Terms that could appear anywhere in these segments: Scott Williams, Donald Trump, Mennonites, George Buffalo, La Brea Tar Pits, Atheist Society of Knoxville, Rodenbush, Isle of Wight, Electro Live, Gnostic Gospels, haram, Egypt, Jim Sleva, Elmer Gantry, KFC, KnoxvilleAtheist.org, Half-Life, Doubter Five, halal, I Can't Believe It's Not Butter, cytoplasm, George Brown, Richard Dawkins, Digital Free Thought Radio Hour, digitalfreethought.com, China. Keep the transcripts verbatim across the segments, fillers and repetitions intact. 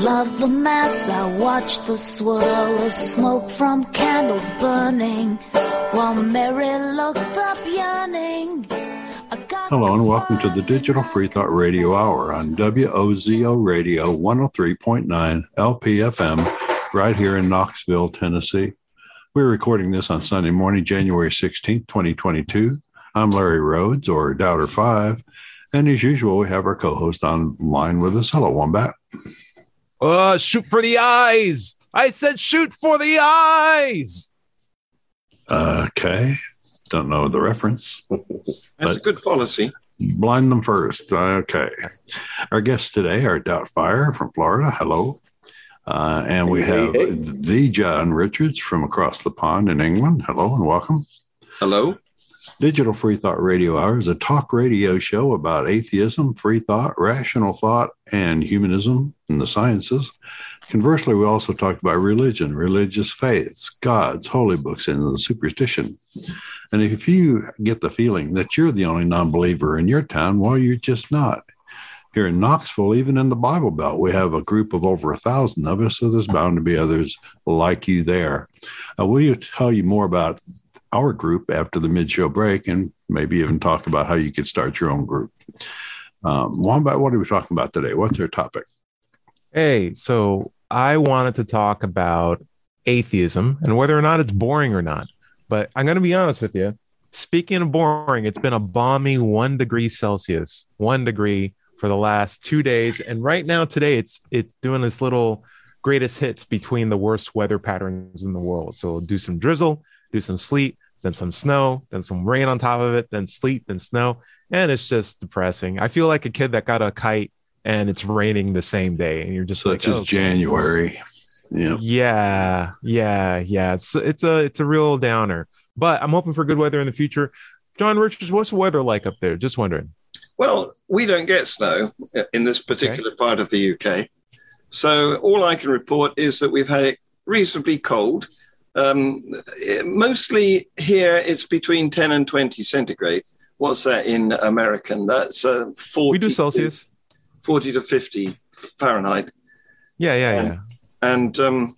Loved the mass, I watched the swirl of smoke from candles burning while Mary looked up yawning. Hello and welcome to the Digital Free Thought Radio Hour on W O Z O Radio one oh three point nine L P F M right here in Knoxville, Tennessee. We're recording this on Sunday morning, January sixteenth, twenty twenty-two. I'm Larry Rhodes, or Doubter Five, and as usual, we have our co-host online with us. Hello, Wombat. Uh, shoot for the eyes. I said shoot for the eyes. Okay. Don't know the reference. That's a good policy. Blind them first. Okay. Our guests today are Doubtfire from Florida. Hello. Uh, and we have hey, hey. the John Richards from across the pond in England. Hello and welcome. Hello. Digital Free Thought Radio Hour is a talk radio show about atheism, free thought, rational thought, and humanism and the sciences. Conversely, we also talked about religion, religious faiths, gods, holy books, and superstition. And if you get the feeling that you're the only non-believer in your town, well, you're just not. Here in Knoxville, even in the Bible Belt, we have a group of over a thousand of us, so there's bound to be others like you there. Uh, we'll tell you more about our group after the mid-show break, and maybe even talk about how you could start your own group. Um, Wombat, what are we talking about today? What's our topic? Hey, so I wanted to talk about atheism and whether or not it's boring or not. But I'm going to be honest with you. Speaking of boring, it's been a balmy one degree Celsius, one degree for the last two days. And right now today, it's it's doing this little greatest hits between the worst weather patterns in the world. So we'll do some drizzle, do some sleet, then some snow, then some rain on top of it, then sleet, then snow. And it's just depressing. I feel like a kid that got a kite and it's raining the same day. And you're just so like, it's oh, January. Yeah. Yeah. Yeah. Yeah. It's, it's a, it's a real downer, but I'm hoping for good weather in the future. John Richards, what's the weather like up there? Just wondering. Well, we don't get snow in this particular okay. part of the U K. So all I can report is that we've had it reasonably cold. Um, mostly here, it's between ten and twenty centigrade. What's that in American? That's uh, forty. We do Celsius. forty to fifty Fahrenheit. Yeah, yeah, yeah. And, and um,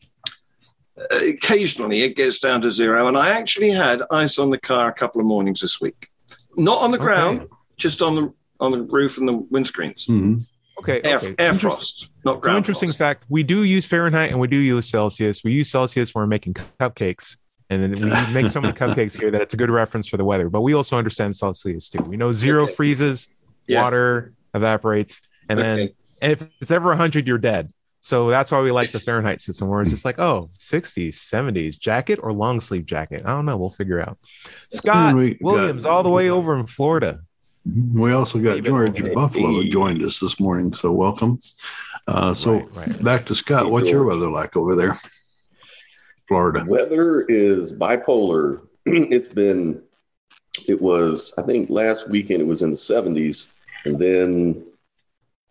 occasionally it gets down to zero. And I actually had ice on the car a couple of mornings this week. Not on the ground, okay. just on the on the roof and the windscreens. Mm-hmm. Okay, air, okay. air frost, not ground. So interesting frost. Fact, we do use Fahrenheit and we do use Celsius. We use Celsius when we're making cupcakes, and then we make so many cupcakes here that it's a good reference for the weather. But we also understand Celsius too. We know zero okay. freezes, yeah. water evaporates, and okay. then and if it's ever one hundred, you're dead. So that's why we like the Fahrenheit system, where it's just like, oh, sixties, seventies, jacket or long sleeve jacket. I don't know. We'll figure out. Scott Williams, all the way over in Florida. We also got George Buffalo joined us this morning, so welcome. Uh, so right, right. back to Scott. What's your weather like over there, Florida? Weather is bipolar. It's been, it was, I think last weekend it was in the seventies, and then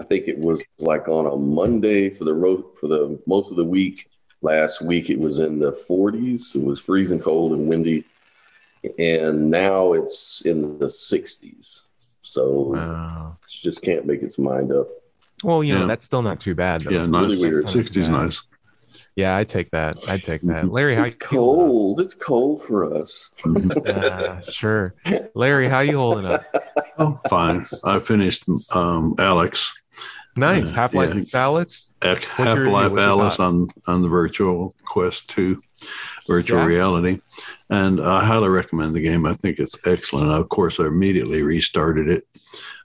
I think it was like on a Monday for the road for the most of the week. Last week it was in the forties. It was freezing cold and windy, and now it's in the sixties. So wow. just can't make its mind up. Well, you know, yeah. that's still not too bad. Though. Yeah, nice. Really weird. sixties nice. Yeah, I take that. I take that. Larry, how it's you cold. Holding up? It's cold for us. uh, sure. Larry, how you holding up? Oh, fine. I finished um, Alex. Nice. Uh, Half-Life yeah. Alex? Ec- Half-Life Alex on, on the Virtual Quest two. Virtual yeah. reality, and I highly recommend the game. I think it's excellent. Of course, I immediately restarted it,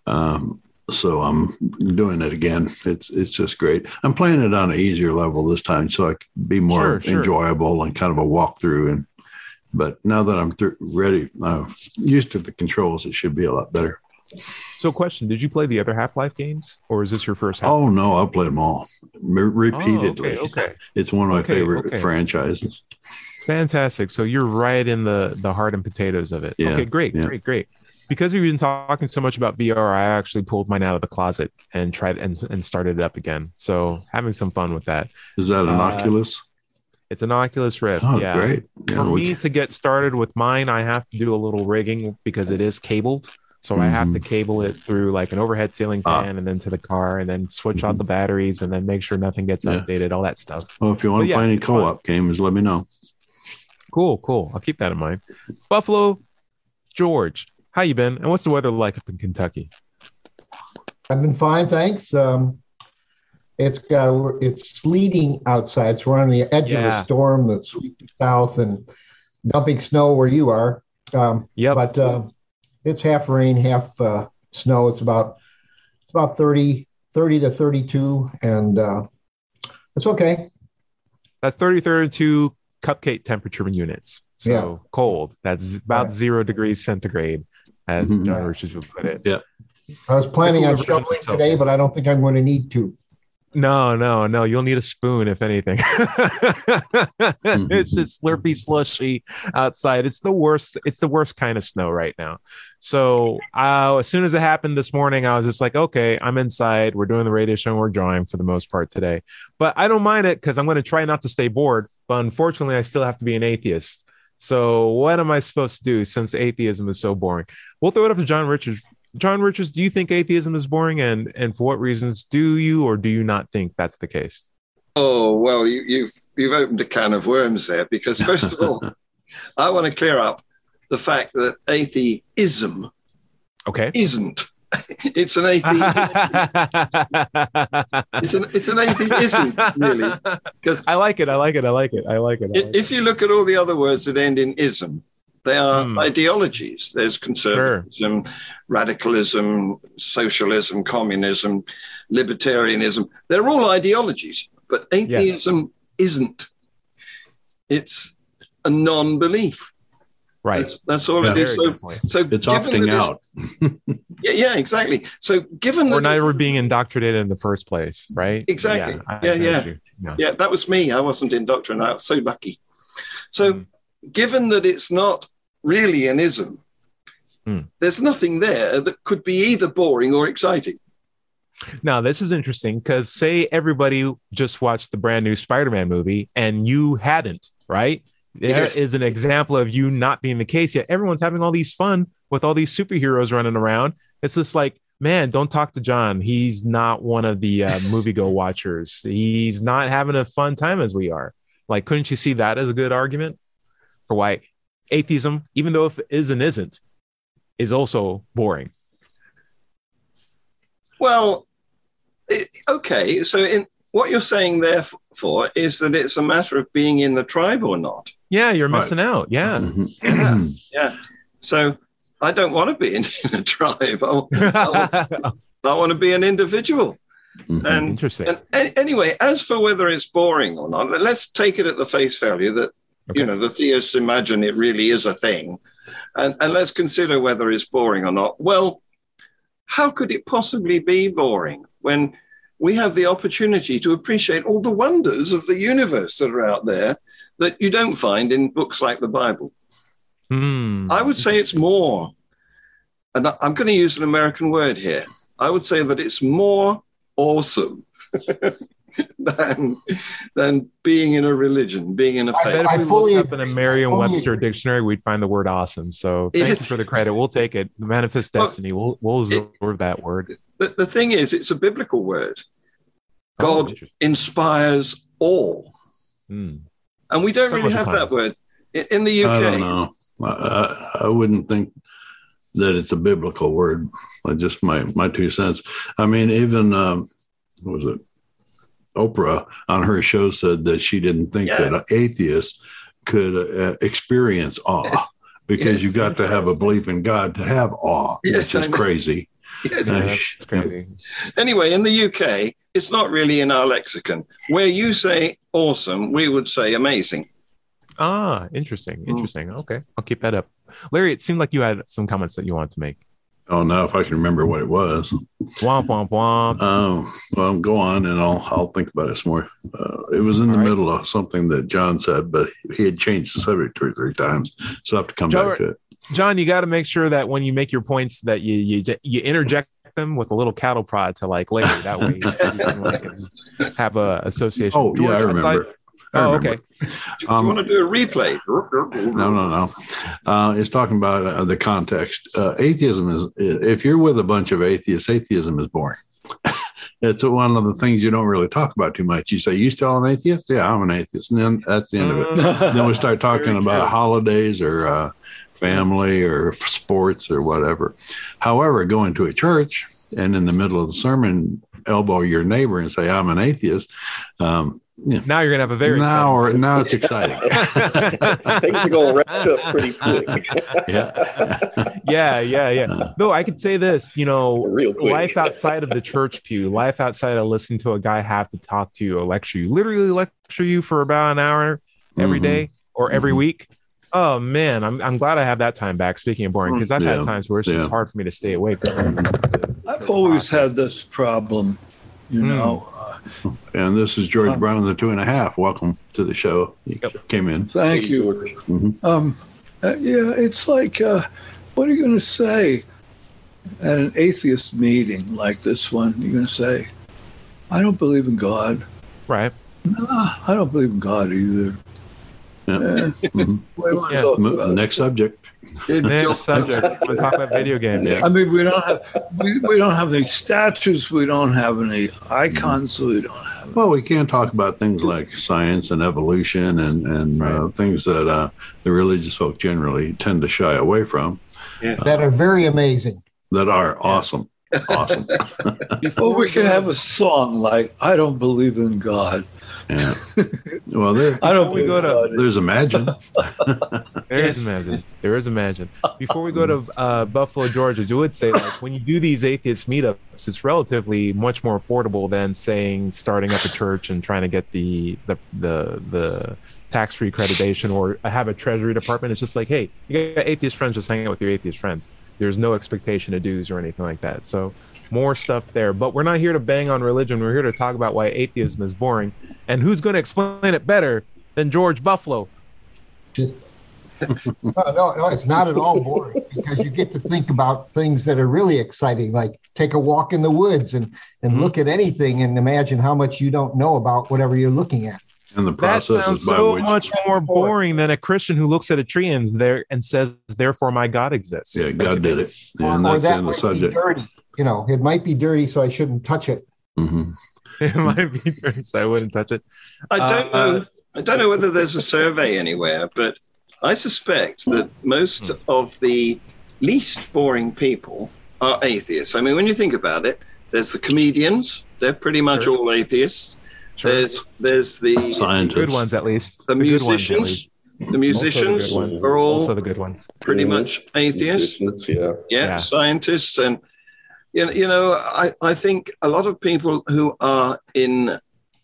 um, so I'm doing it again. It's it's just great. I'm playing it on an easier level this time, so I can be more sure, sure. enjoyable and kind of a walkthrough. And but now that I'm th- ready, I'm used to the controls, it should be a lot better. So, question: did you play the other Half-Life games, or is this your first Half-Life? Oh no, I played them all m- repeatedly. Oh, okay, okay, it's one of my okay, favorite okay. franchises. Fantastic. So you're right in the the heart and potatoes of it. Yeah, okay, great, yeah. great, great. because we've been talking so much about V R, I actually pulled mine out of the closet and tried and, and started it up again. So having some fun with that. Is that an uh, Oculus? It's an Oculus Rift. Oh, yeah. Great. Yeah, For we... me to get started with mine, I have to do a little rigging because it is cabled. So mm-hmm. I have to cable it through like an overhead ceiling fan ah. and then to the car and then switch mm-hmm. out the batteries and then make sure nothing gets yeah. outdated, all that stuff. Well, if you want but to yeah, play any co-op fun. games, let me know. Cool, cool. I'll keep that in mind. Buffalo George, how you been? And what's the weather like up in Kentucky? I've been fine, thanks. Um, it's got it's sleeting outside, so we're on the edge yeah. of a storm that's sweeping south and dumping snow where you are. Um, yeah, but. Uh, It's half rain, half uh, snow. It's about it's about thirty to thirty-two, and uh, it's okay. That's thirty, thirty-two cupcake temperature units. So yeah. cold. That's about yeah. zero degrees centigrade, as mm-hmm. John Richards would put it. Yeah. I was planning on shoveling today, but I don't think I'm going to need to. No, no, no. You'll need a spoon, if anything. It's just slurpy, slushy outside. It's the worst. It's the worst kind of snow right now. So uh, as soon as it happened this morning, I was just like, okay, I'm inside. We're doing the radio show and we're drawing for the most part today. But I don't mind it because I'm going to try not to stay bored. But unfortunately, I still have to be an atheist. So what am I supposed to do since atheism is so boring? We'll throw it up to John Richards. John Richards, do you think atheism is boring, and, and for what reasons do you or do you not think that's the case? Oh, well, you, you've you've opened a can of worms there because, first of all, I want to clear up the fact that atheism okay. isn't. It's an athe- it's an it's an atheism, really. Because I like it, I like it, I like it, I like it. I like if it. you look at all the other words that end in ism, they are mm. ideologies. There's conservatism, sure. radicalism, socialism, communism, libertarianism. They're all ideologies, but atheism yes. isn't. It's a non-belief. Right. That's, that's all yeah, it is. So, so it's opting out. yeah, yeah, exactly. So given that... Or neither were being indoctrinated in the first place, right? Exactly. Yeah, I, yeah. I yeah. No. yeah, that was me. I wasn't indoctrinated. I was so lucky. So... Mm. Given that it's not really an ism, mm. there's nothing there that could be either boring or exciting. Now, this is interesting because say everybody just watched the brand new Spider-Man movie and you hadn't, right? There yes. is an example of you not being the case yet. Everyone's having all these fun with all these superheroes running around. It's just like, man, don't talk to John. He's not one of the uh, movie go watchers. He's not having a fun time as we are. Like, couldn't you see that as a good argument for why atheism, even though if it is and isn't, is also boring? Well, it, okay. So in, what you're saying therefore is that it's a matter of being in the tribe or not. Yeah, you're right. missing out. Yeah. yeah. yeah. So I don't want to be in, in a tribe. I, I, want, I want to be an individual. Mm-hmm. And, Interesting. And a- anyway, as for whether it's boring or not, let's take it at the face value that Okay. you know, the theists imagine it really is a thing. And, and let's consider whether it's boring or not. Well, how could it possibly be boring when we have the opportunity to appreciate all the wonders of the universe that are out there that you don't find in books like the Bible? Mm. I would say it's more, and I'm going to use an American word here. I would say that it's more awesome. Than, than being in a religion, being in a faith. I, I if we looked up in a Merriam-Webster dictionary, we'd find the word awesome. So thank it's, you for the credit. We'll take it. The manifest destiny. We'll, we'll absorb it, that word. The, the thing is, it's a biblical word. God oh, inspires awe. Mm. And we don't so really have that word. In, in the U K. I don't know. I, I wouldn't think that it's a biblical word. I just my, my two cents. I mean, even, um, what was it? Oprah on her show said that she didn't think yes. that atheists could uh, experience awe yes. because yes. you got to have a belief in God to have awe, yes, which is crazy. Yes, uh, that's crazy. Anyway, in the U K, it's not really in our lexicon. Where you say awesome, we would say amazing. Ah, interesting. Interesting. Mm. Okay. I'll keep that up. Larry, it seemed like you had some comments that you wanted to make. Oh, no, if I can remember what it was. Womp, womp, womp. Um, well, go on, and I'll I'll think about it some more. Uh, it was in the right. middle of something that John said, but he had changed the subject two or three times, so I have to come John, back to it. John, you got to make sure that when you make your points that you you you interject them with a little cattle prod to like later. That way, you can like have a association. Oh, George, yeah, I remember. I oh, remember. Okay. Um, you want to do a replay? No, no, no. Uh, it's talking about uh, the context. Uh, atheism is, if you're with a bunch of atheists, atheism is boring. It's one of the things you don't really talk about too much. You say, you still an atheist? Yeah, I'm an atheist. And then that's the end of it. Then we start talking about holidays or uh, family or sports or whatever. However, going to a church and in the middle of the sermon, elbow your neighbor and say, I'm an atheist. Um, yeah. Now you're going to have a very now or now it's exciting. Things are going to wrap up pretty quick. yeah, yeah, yeah, yeah. Uh, Though I could say this, you know, life outside of the church pew, life outside of listening to a guy have to talk to you or lecture you, literally lecture you for about an hour every mm-hmm. day or every mm-hmm. week. Oh man, I'm I'm glad I have that time back. Speaking of boring, because I've yeah. had times where it's yeah. just hard for me to stay awake. I've always had this problem, you mm. know. And this is George um, Brown, the two and a half. Welcome to the show. You yep. came in. Thank you. Mm-hmm. Um, uh, yeah, it's like, uh, what are you going to say at an atheist meeting like this one? You're going to say, I don't believe in God. Right. No, I don't believe in God either. Yep. Yeah. Mm-hmm. yeah. Mo- next subject. Next subject. We'll talk about video games. Yeah. I mean, we don't have we, we don't have any statues. We don't have any icons. Mm-hmm. We don't have. Well, we can talk about things like science and evolution and and right. uh, things that uh, the religious folk generally tend to shy away from. Yes. Uh, that are very amazing. That are awesome. Yeah. Awesome. Before we can have a song like "I Don't Believe in God." Yeah. Well, there. I don't. We go to. There's Imagine. there is Imagine. There is Imagine. Before we go to uh, Buffalo, Georgia, you would say like when you do these atheist meetups, it's relatively much more affordable than saying starting up a church and trying to get the the the, the tax-free accreditation or have a treasury department. It's just like, hey, you got atheist friends, just hang out with your atheist friends. There's no expectation of dues or anything like that. So. More stuff there, but we're not here to bang on religion. We're here to talk about why atheism is boring, and who's going to explain it better than George Buffalo? no, no, no, it's not at all boring because you get to think about things that are really exciting, like take a walk in the woods and and mm-hmm. look at anything and imagine how much you don't know about whatever you're looking at. And the process that sounds is by so which much more boring than a Christian who looks at a tree and there and says, "Therefore, my God exists." Yeah, God did it, and or that's that in the subject. You know, it might be dirty, so I shouldn't touch it. Mm-hmm. It might be dirty, so I wouldn't touch it. I don't uh, know. I don't know whether there's a survey anywhere, but I suspect that most of the least boring people are atheists. I mean, when you think about it, there's the comedians; they're pretty much sure. all atheists. Sure. There's there's the scientists. Good ones at least. The, the musicians. Least. The musicians the are all the good ones. Pretty yeah. much atheists. Yeah. yeah, yeah, scientists and. You know, I, I think a lot of people who are in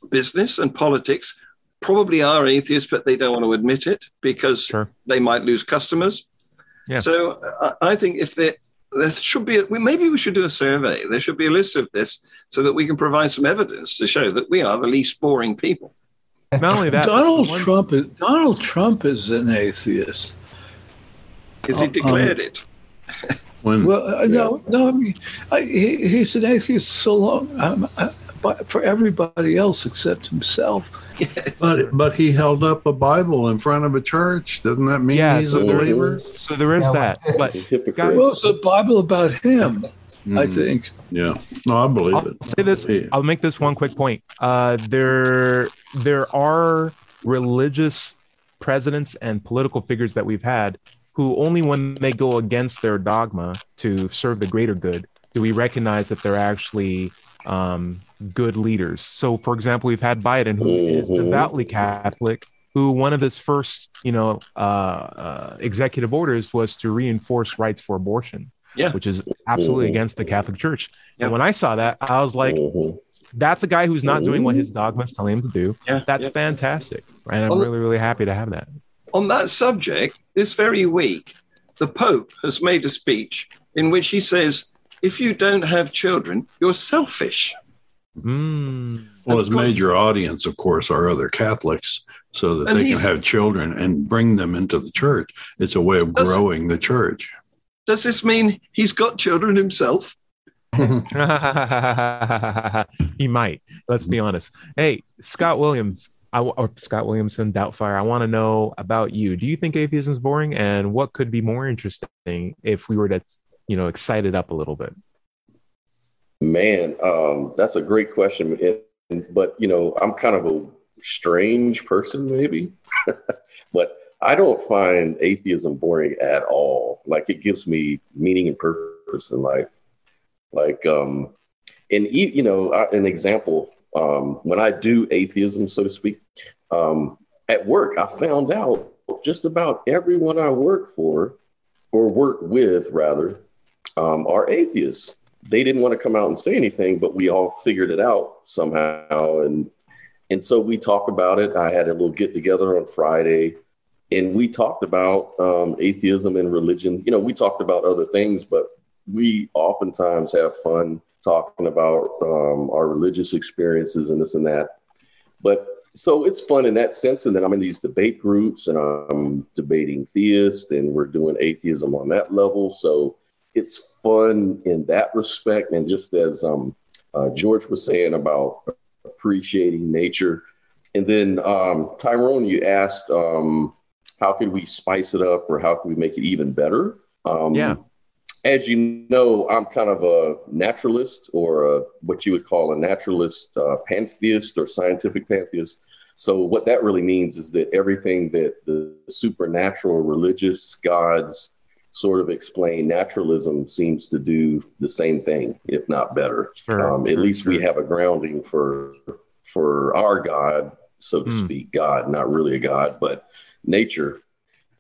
business and politics probably are atheists, but they don't want to admit it because sure. they might lose customers. Yeah. So I, I think if there there should be, a, maybe we should do a survey. There should be a list of this so that we can provide some evidence to show that we are the least boring people. Not only that, Donald one, Trump is Donald Trump is an atheist because he declared um, it. When, well, uh, yeah. no, no. I mean, I, he, he's an atheist so long, um, I, but for everybody else except himself. Yes. But but he held up a Bible in front of a church. Doesn't that mean yeah, he's so a believer? Is. So there is yeah, that. But God wrote the Bible about him. Mm. I think. Yeah. No, I believe I'll it. Say this. Yeah. I'll make this one quick point. Uh, there there are religious presidents and political figures that we've had. Who only when they go against their dogma to serve the greater good do we recognize that they're actually um, good leaders. So, for example, we've had Biden, who mm-hmm. is devoutly Catholic, who one of his first, you know, uh, uh, executive orders was to reinforce rights for abortion, yeah. which is absolutely mm-hmm. against the Catholic Church. Yeah. And when I saw that, I was like, mm-hmm. that's a guy who's not doing what his dogma is telling him to do. Yeah. That's yeah. fantastic. And I'm well, really, really happy to have that. On that subject, this very week, the Pope has made a speech in which he says, if you don't have children, you're selfish. Mm. Well, his major audience, of course, are other Catholics, so that they can have children and bring them into the church. It's a way of growing the church. Does this mean he's got children himself? He might. Let's be honest. Hey, Scott Williams, I, or Scott Williamson, Doubtfire, I want to know about you. Do you think atheism is boring? And what could be more interesting if we were to, you know, excite it up a little bit? Man, um, that's a great question. It, but, you know, I'm kind of a strange person, maybe. But I don't find atheism boring at all. Like, it gives me meaning and purpose in life. Like, um, and, you know, I, an example, um, when I do atheism, so to speak, um, at work, I found out just about everyone I work for, or work with, rather, um, are atheists. They didn't want to come out and say anything, but we all figured it out somehow. And and so we talk about it. I had a little get together on Friday, and we talked about um, atheism and religion. You know, we talked about other things, but we oftentimes have fun talking about um, our religious experiences and this and that. But so it's fun in that sense. And then I'm in these debate groups, and I'm debating theists, and we're doing atheism on that level. So it's fun in that respect. And just as um, uh, George was saying about appreciating nature. And then um, Tyrone, you asked, um, how could we spice it up, or how can we make it even better? Um, yeah. As you know, I'm kind of a naturalist, or a, what you would call a naturalist uh, pantheist, or scientific pantheist. So what that really means is that everything that the supernatural, religious gods sort of explain, naturalism seems to do the same thing, if not better. Sure, um, sure, at least sure. We have a grounding for for our God, so to mm. speak. God, not really a God, but nature.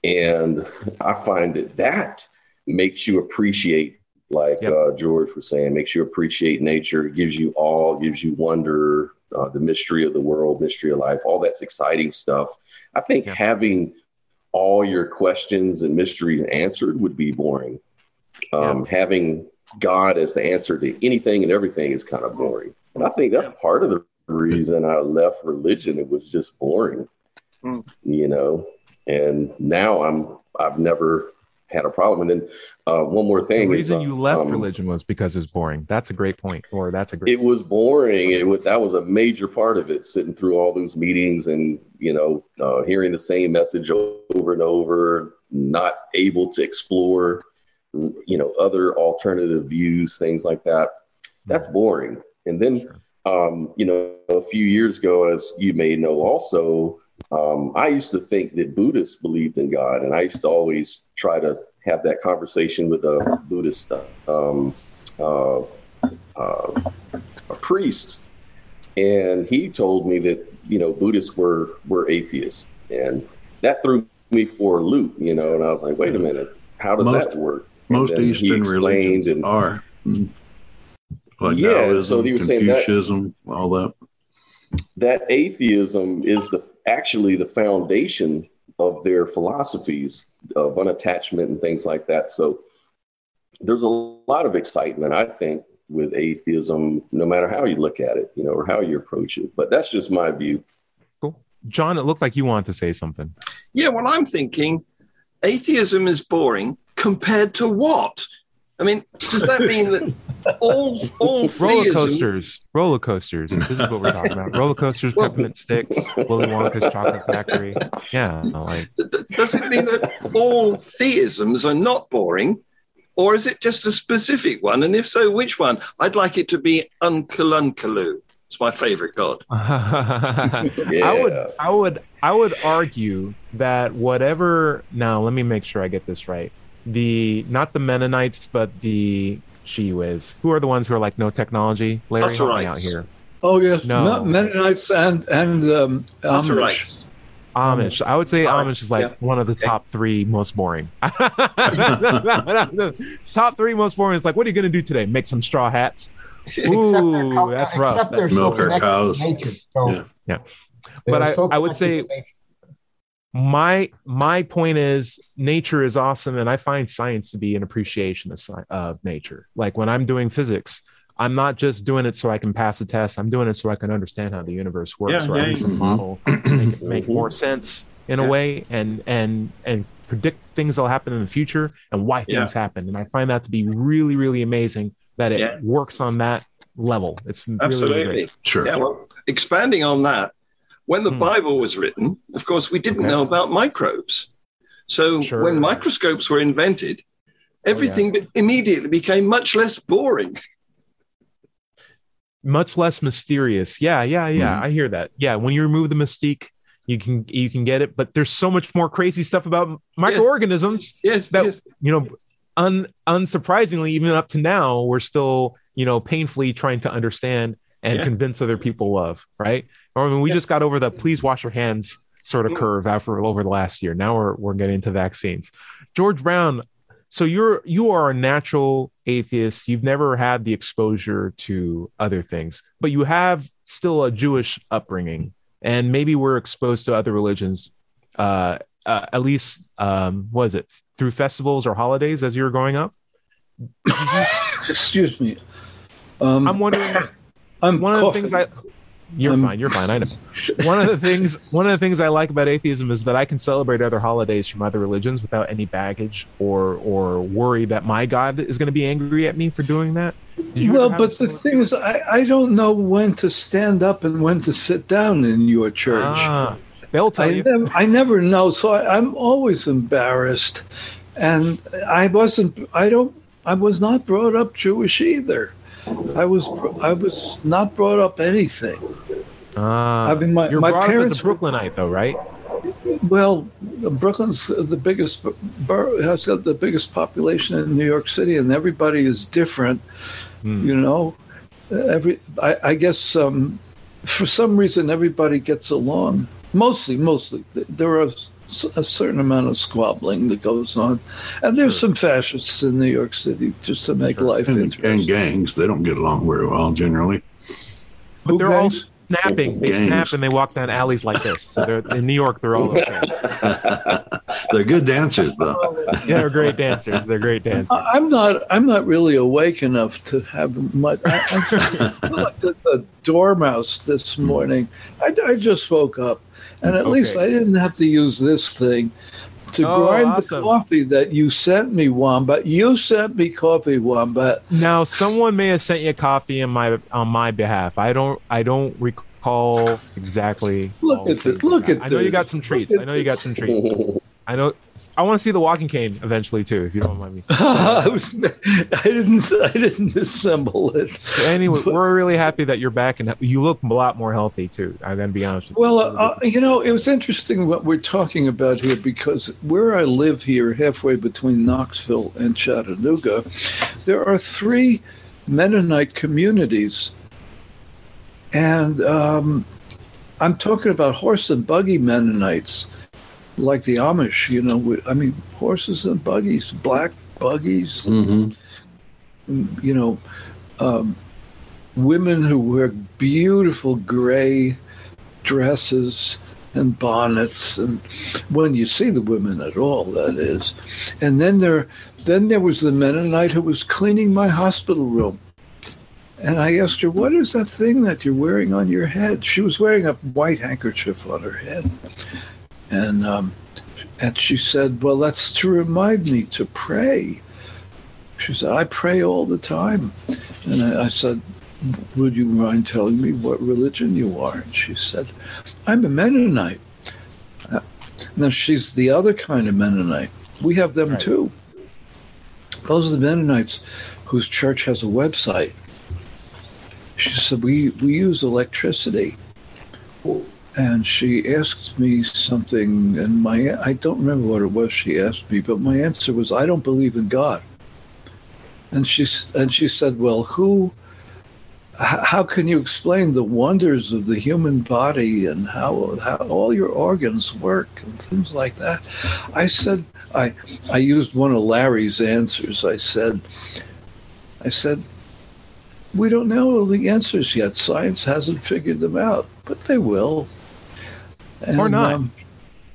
And I find that that makes you appreciate, like yep. uh, George was saying, makes you appreciate nature, gives you awe, gives you wonder, uh, the mystery of the world, mystery of life, all that's exciting stuff. I think yep. having all your questions and mysteries answered would be boring. Um, yep. Having God as the answer to anything and everything is kind of boring. And I think that's yep. part of the reason I left religion. It was just boring, mm. you know, and now I'm, I've never had a problem. And then uh, one more thing. The reason is, you left um, religion was because it was boring. That's a great point. Or that's a great. It story. was boring. It was, that was a major part of it. Sitting through all those meetings and, you know, uh, hearing the same message over and over, not able to explore, you know, other alternative views, things like that. That's boring. And then, sure. um, you know, a few years ago, as you may know, also, Um, I used to think that Buddhists believed in God, and I used to always try to have that conversation with a Buddhist um, uh, uh, a priest, and he told me that, you know, Buddhists were, were atheists, and that threw me for a loop, you know, and I was like, wait a minute, how does most, that work? And most Eastern religions and, are. Like yeah, Taoism, so he was Confucianism, that, all that. That atheism is the actually the foundation of their philosophies of unattachment and things like that. So there's a lot of excitement, I think, with atheism, no matter how you look at it, you know, or how you approach it. But that's just my view. Cool. John, it looked like you wanted to say something. Yeah, well, I'm thinking atheism is boring compared to what? I mean, does that mean that all all roller coasters, roller coasters? This is what we're talking about: roller coasters, peppermint sticks, Willy Wonka's chocolate factory. Yeah, like. Does it mean that all theisms are not boring, or is it just a specific one? And if so, which one? I'd like it to be Unkulunkulu. It's my favorite god. yeah. I would, I would, I would argue that whatever. Now, let me make sure I get this right. The not the Mennonites, but the Shiwiz, who are the ones who are like no technology. Larry, help me out here. Oh yes, no not Mennonites and and um, Amish. Amish. I would say Amish, Amish is like yeah. one of the top three most boring. Top three most boring. It's like, what are you going to do today? Make some straw hats. Ooh, cow- that's rough. That, milk our cows. Nature, so yeah. yeah. But I, so I would say. My my point is nature is awesome, and I find science to be an appreciation of, uh, of nature. Like when I'm doing physics, I'm not just doing it so I can pass a test. I'm doing it so I can understand how the universe works, yeah, or yeah, at least yeah. a model make it make more sense in yeah. a way, and and and predict things that'll happen in the future and why things yeah. happen. And I find that to be really, really amazing that it yeah. works on that level. It's absolutely really, really great. Sure. Yeah, well, expanding on that, when the mm. Bible was written, of course, we didn't okay. know about microbes. So sure. when microscopes were invented, everything oh, yeah. immediately became much less boring. Much less mysterious. Yeah, yeah, yeah. Mm-hmm. I hear that. Yeah, when you remove the mystique, you can you can get it. But there's so much more crazy stuff about microorganisms. Yes, yes. That, yes. you know, un, unsurprisingly, even up to now, we're still, you know, painfully trying to understand and yes. convince other people of, right? Or I mean, we yes. just got over the please wash your hands sort of curve after over the last year. Now we're we're getting into vaccines. George Brown. So you're you are a natural atheist. You've never had the exposure to other things, but you have still a Jewish upbringing, and maybe we're exposed to other religions, uh, uh, at least um, was it through festivals or holidays as you were growing up? Excuse me. Um, I'm wondering. I'm one coughing. of the things I. You're um, fine. You're fine. I know. One of the things. One of the things I like about atheism is that I can celebrate other holidays from other religions without any baggage or or worry that my God is going to be angry at me for doing that. Well, but the thing is, I, I don't know when to stand up and when to sit down in your church. Ah, they'll tell I you. Never, I never know, so I, I'm always embarrassed, and I wasn't. I don't. I was not brought up Jewish either. I was I was not brought up anything. Uh, I mean, my, you're my brought parents up as a Brooklynite, though, right? Well, Brooklyn's the biggest borough, has got the biggest population in New York City, and everybody is different. Mm. You know, every I, I guess um, for some reason everybody gets along. Mostly, mostly there are a certain amount of squabbling that goes on, and there's sure. some fascists in New York City just to make sure. life and, interesting. And gangs, they don't get along very well generally. But Who they're gangs? all snapping. They gangs. snap and they walk down alleys like this. So they're in New York, they're all okay. They're good dancers, though. Yeah, they're great dancers. They're great dancers. I'm not. I'm not really awake enough to have much. I, I feel like the, the dormouse this morning. I, I just woke up. And at okay. least I didn't have to use this thing to oh, grind awesome. the coffee that you sent me, Wombat. You sent me coffee, Wombat. Now, someone may have sent you coffee in my on my behalf. I don't. I don't recall exactly. Look at it. Look at. I know you got some treats. I know you got some treats. I know. I want to see the walking cane eventually too, if you don't mind me. I, was, I didn't. I didn't assemble it. So anyway, we're really happy that you're back, and you look a lot more healthy too. I'm gonna be honest with you. Well, uh, you know, it was interesting what we're talking about here, because where I live here, halfway between Knoxville and Chattanooga, there are three Mennonite communities, and um, I'm talking about horse and buggy Mennonites. Like the Amish, you know, we, I mean, horses and buggies, black buggies, mm-hmm. you know, um, women who wear beautiful gray dresses and bonnets, and when you see the women at all, that is. And then there, then there was the Mennonite who was cleaning my hospital room. And I asked her, what is that thing that you're wearing on your head? She was wearing a white handkerchief on her head. And um, and she said, well, that's to remind me to pray. She said, I pray all the time. And I, I said, would you mind telling me what religion you are? And she said, I'm a Mennonite. Uh, now, she's the other kind of Mennonite. We have them right. too. Those are the Mennonites whose church has a website. She said, we, we use electricity. And she asked me something, and my I don't remember what it was she asked me, but my answer was, I don't believe in God. And she, and she said, well, who, how can you explain the wonders of the human body and how, how all your organs work and things like that? I said, I, I used one of Larry's answers. I said, I said, we don't know all the answers yet. Science hasn't figured them out, but they will. And, or not. Um,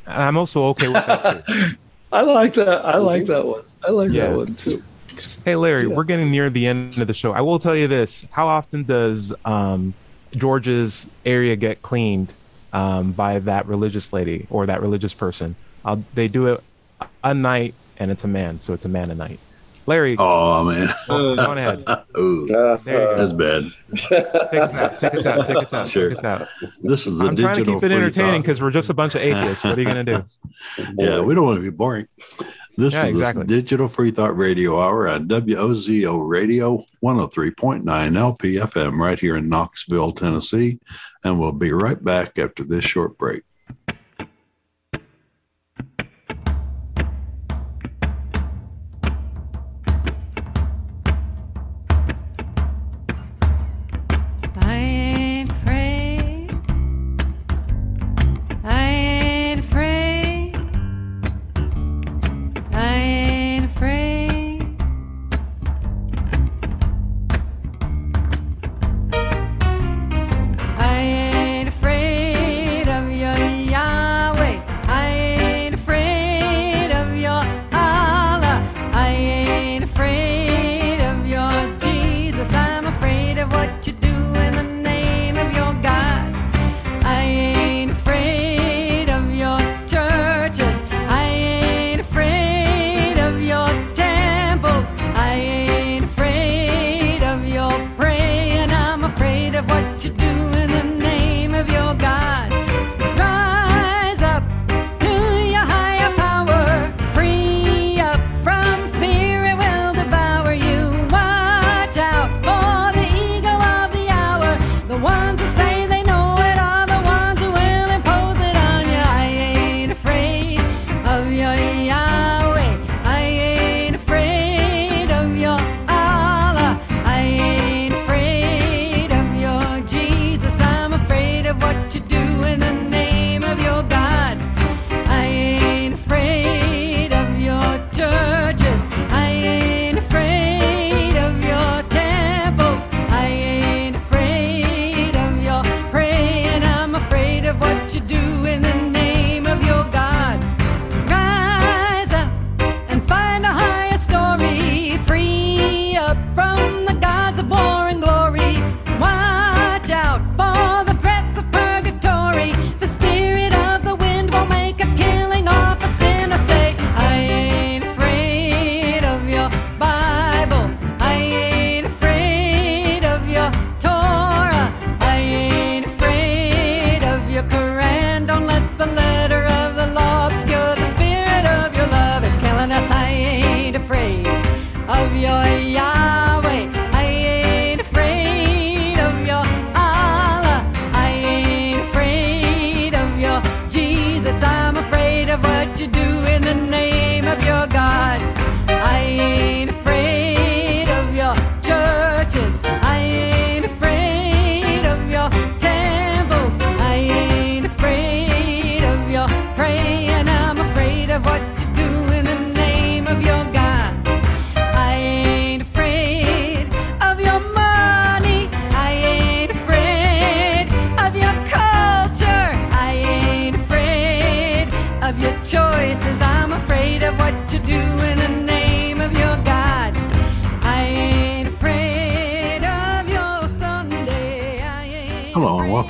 I'm also okay with that. Too. I like that. I like that one. I like yeah. that one too. Hey, Larry, yeah. we're getting near the end of the show. I will tell you this. How often does um, George's area get cleaned um, by that religious lady or that religious person? I'll, they do it a night, and it's a man, so it's a man a night. Larry. Oh, man. Go, go on ahead. Ooh, that's bad. Take us out. Take us out. Take us out. Sure. Take us out. This is the I'm digital trying to keep it entertaining because we're just a bunch of atheists. What are you going to do? Yeah, we don't want to be boring. This yeah, is exactly. the Digital Free Thought Radio Hour on W O Z O Radio one oh three point nine L P F M right here in Knoxville, Tennessee. And we'll be right back after this short break.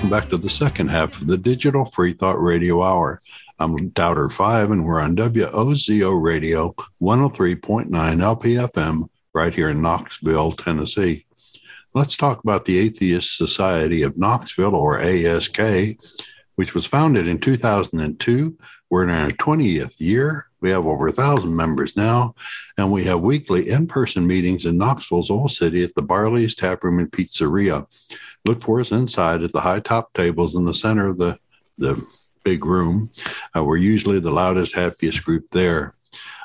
Back to the second half of the Digital Free Thought Radio Hour. I'm Doubter Five, and we're on W O Z O Radio one oh three point nine L P F M right here in Knoxville, Tennessee. Let's talk about the Atheist Society of Knoxville, or A S K, which was founded in two thousand two. We're in our twentieth year. We have over one thousand members now, and we have weekly in-person meetings in Knoxville's old city at the Barley's Taproom and Pizzeria. Look for us inside at the high top tables in the center of the, the big room. Uh, we're usually the loudest, happiest group there.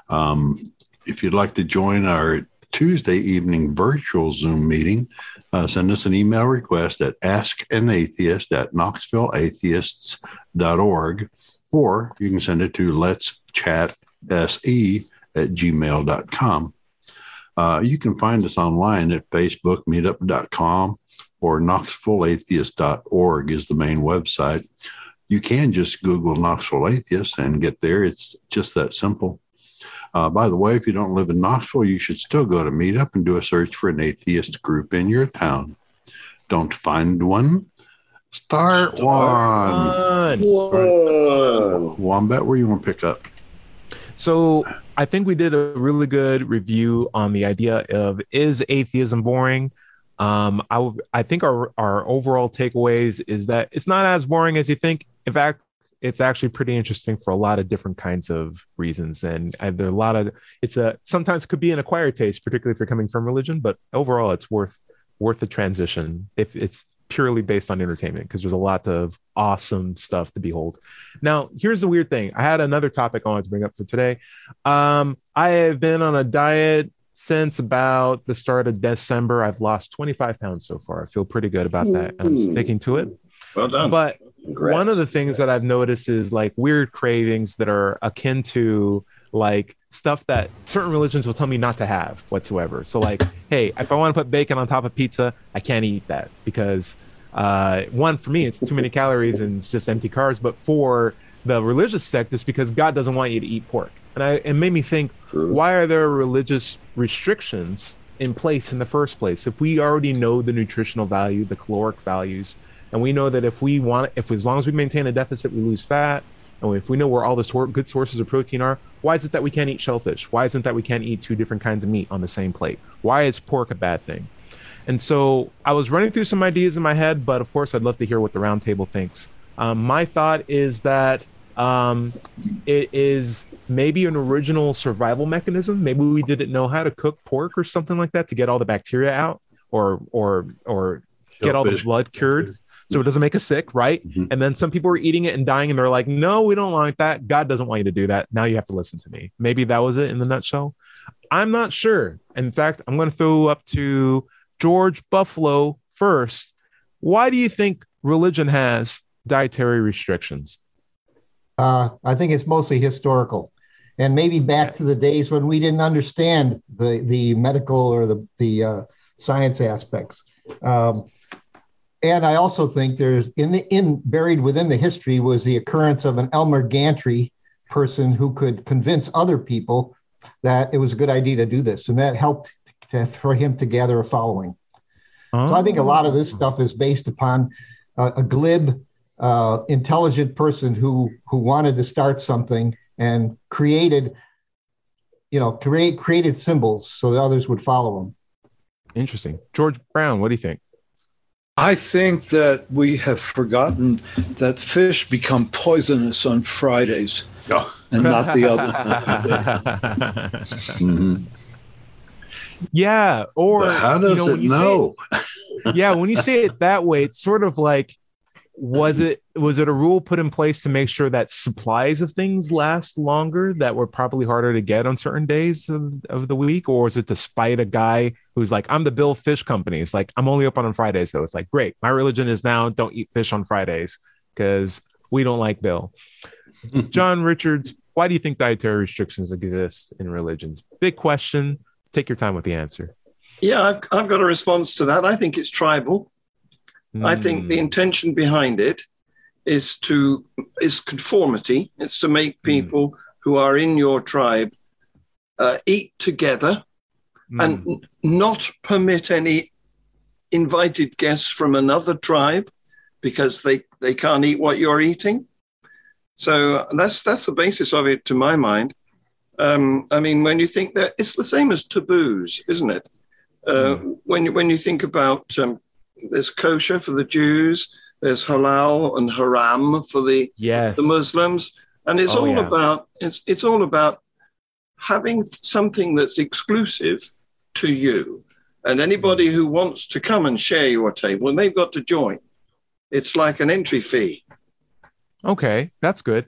Um, if you'd like to join our Tuesday evening virtual Zoom meeting, uh, send us an email request at askanatheist at knoxville atheists dot org, or you can send it to let's chat s e at gmail dot com. Uh, you can find us online at Facebook, meetup dot com, or knoxville atheist dot org is the main website. You can just Google Knoxville Atheists and get there. It's just that simple. Uh, by the way, if you don't live in Knoxville, you should still go to Meetup and do a search for an atheist group in your town. Don't find one. Start, Start one. one. Wombat, where you want to pick up? So I think we did a really good review on the idea of, is atheism boring? Um, I, I think our, our overall takeaways is that it's not as boring as you think. In fact, it's actually pretty interesting for a lot of different kinds of reasons. And there are a lot of, it's a, sometimes it could be an acquired taste, particularly if you're coming from religion, but overall it's worth, worth the transition if it's purely based on entertainment, because there's a lot of awesome stuff to behold. Now, here's the weird thing. I had another topic I wanted to bring up for today. Um, I have been on a diet since about the start of December. I've lost twenty-five pounds so far. I feel pretty good about that. I'm sticking to it. Well done. But Congrats. One of the things that I've noticed is like weird cravings that are akin to like stuff that certain religions will tell me not to have whatsoever. So like, hey, if I want to put bacon on top of pizza, I can't eat that because uh, one, for me, it's too many calories and it's just empty carbs. But for the religious sect, it's because God doesn't want you to eat pork. And I, it made me think, True. Why are there religious restrictions in place in the first place? If we already know the nutritional value, the caloric values, and we know that if we want, if as long as we maintain a deficit, we lose fat. And if we know where all the sor- good sources of protein are, why is it that we can't eat shellfish? Why isn't that we can't eat two different kinds of meat on the same plate? Why is pork a bad thing? And so I was running through some ideas in my head, but of course I'd love to hear what the roundtable thinks. Um, my thought is that um, it is maybe an original survival mechanism. Maybe we didn't know how to cook pork or something like that to get all the bacteria out or or or shellfish. Get all the blood cured. So it doesn't make us sick, right? Mm-hmm. And then some people were eating it and dying, and they're like, no, we don't like that. God doesn't want you to do that. Now you have to listen to me. Maybe that was it in the nutshell. I'm not sure. In fact, I'm going to throw up to George Buffalo first. Why do you think religion has dietary restrictions? Uh, I think it's mostly historical. And maybe back to the days when we didn't understand the, the medical or the, the uh, science aspects. Um And I also think there's in the in buried within the history was the occurrence of an Elmer Gantry person who could convince other people that it was a good idea to do this. And that helped to, for him to gather a following. Oh. So I think a lot of this stuff is based upon uh, a glib, uh, intelligent person who who wanted to start something and created, you know, create created symbols so that others would follow him. Interesting. George Brown, what do you think? I think that we have forgotten that fish become poisonous on Fridays oh. and not the other. mm-hmm. Yeah. Or but how does you know, it know? It, yeah. When you say it that way, it's sort of like, was it was it a rule put in place to make sure that supplies of things last longer that were probably harder to get on certain days of, of the week? Or was it to spite a guy who's like, I'm the Bill Fish Company. It's like, I'm only open on Fridays, though. It's like, great. My religion is now don't eat fish on Fridays because we don't like Bill. John Richards, why do you think dietary restrictions exist in religions? Big question. Take your time with the answer. Yeah, I've, I've got a response to that. I think it's tribal. I think the intention behind it is to is conformity. It's to make people mm. who are in your tribe uh, eat together mm. and n- not permit any invited guests from another tribe because they, they can't eat what you're eating. So that's that's the basis of it to my mind. Um, I mean, when you think that it's the same as taboos, isn't it? Uh, mm. When you when you think about um, there's kosher for the Jews, there's halal and haram for the, yes. the Muslims. And it's oh, all yeah. about it's it's all about having something that's exclusive to you. And anybody who wants to come and share your table, they've got to join. It's like an entry fee. Okay, that's good.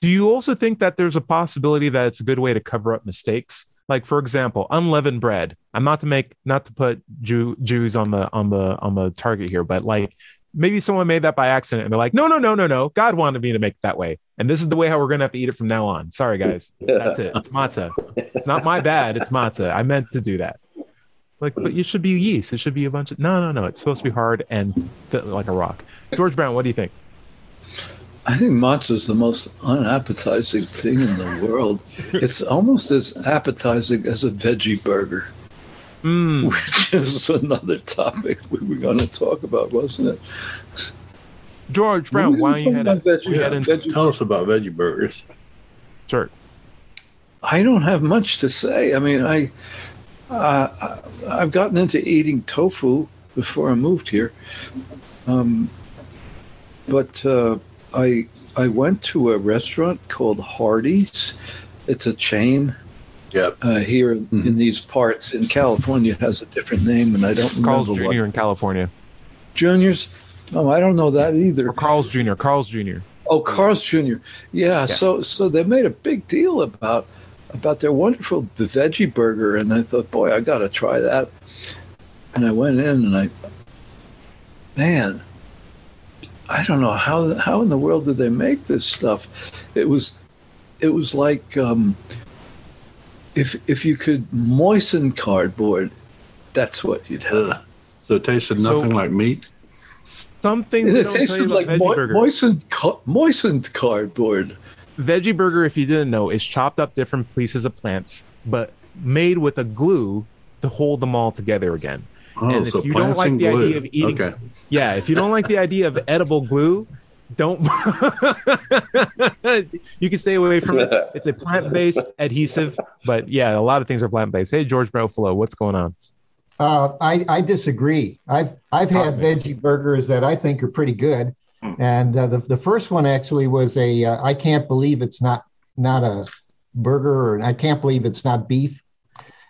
Do you also think that there's a possibility that it's a good way to cover up mistakes? Like, for example, unleavened bread. I'm not to make, not to put Jew, Jews on the on the on the target here, but like maybe someone made that by accident, and they're like, no, no, no, no, no. God wanted me to make it that way, and this is the way how we're gonna have to eat it from now on. Sorry, guys, that's it. It's matzah. It's not my bad. It's matzah. I meant to do that. Like, but you should be yeast. It should be a bunch of no, no, no. It's supposed to be hard and th- like a rock. George Brown, what do you think? I think matzo is the most unappetizing thing in the world. It's almost as appetizing as a veggie burger, mm. which is another topic we were going to talk about, wasn't it? George Brown, why you had, a, veggie, we had yeah, veggie tell us about veggie burgers, sir. I don't have much to say. I mean, I uh, I've gotten into eating tofu before I moved here, um, but uh, I I went to a restaurant called Hardee's. It's a chain. Yep. Uh, here in, mm-hmm. in these parts in California, it has a different name, and I don't remember. Carl's Junior what. In California. Junior's. Oh, I don't know that either. Or Carl's Junior Carl's Junior Oh, Carl's Junior Yeah, yeah. So, so they made a big deal about about their wonderful veggie burger, and I thought, boy, I got to try that. And I went in, and I, man, I don't know how how in the world did they make this stuff? It was, it was like um, if if you could moisten cardboard, that's what you'd have. So it tasted nothing so, like meat. Something that tasted like mo- moistened, ca- moistened cardboard. Veggie burger, if you didn't know, is chopped up different pieces of plants, but made with a glue to hold them all together again. Oh, and if so you don't like the glue. idea of eating, okay. yeah, if you don't like the idea of edible glue, don't. You can stay away from it. It's a plant-based adhesive, but yeah, a lot of things are plant-based. Hey, George Buffalo, what's going on? Uh, I, I disagree. I've I've had oh, veggie burgers that I think are pretty good, and uh, the the first one actually was a uh, I can't believe it's not not a burger, or I can't believe it's not beef.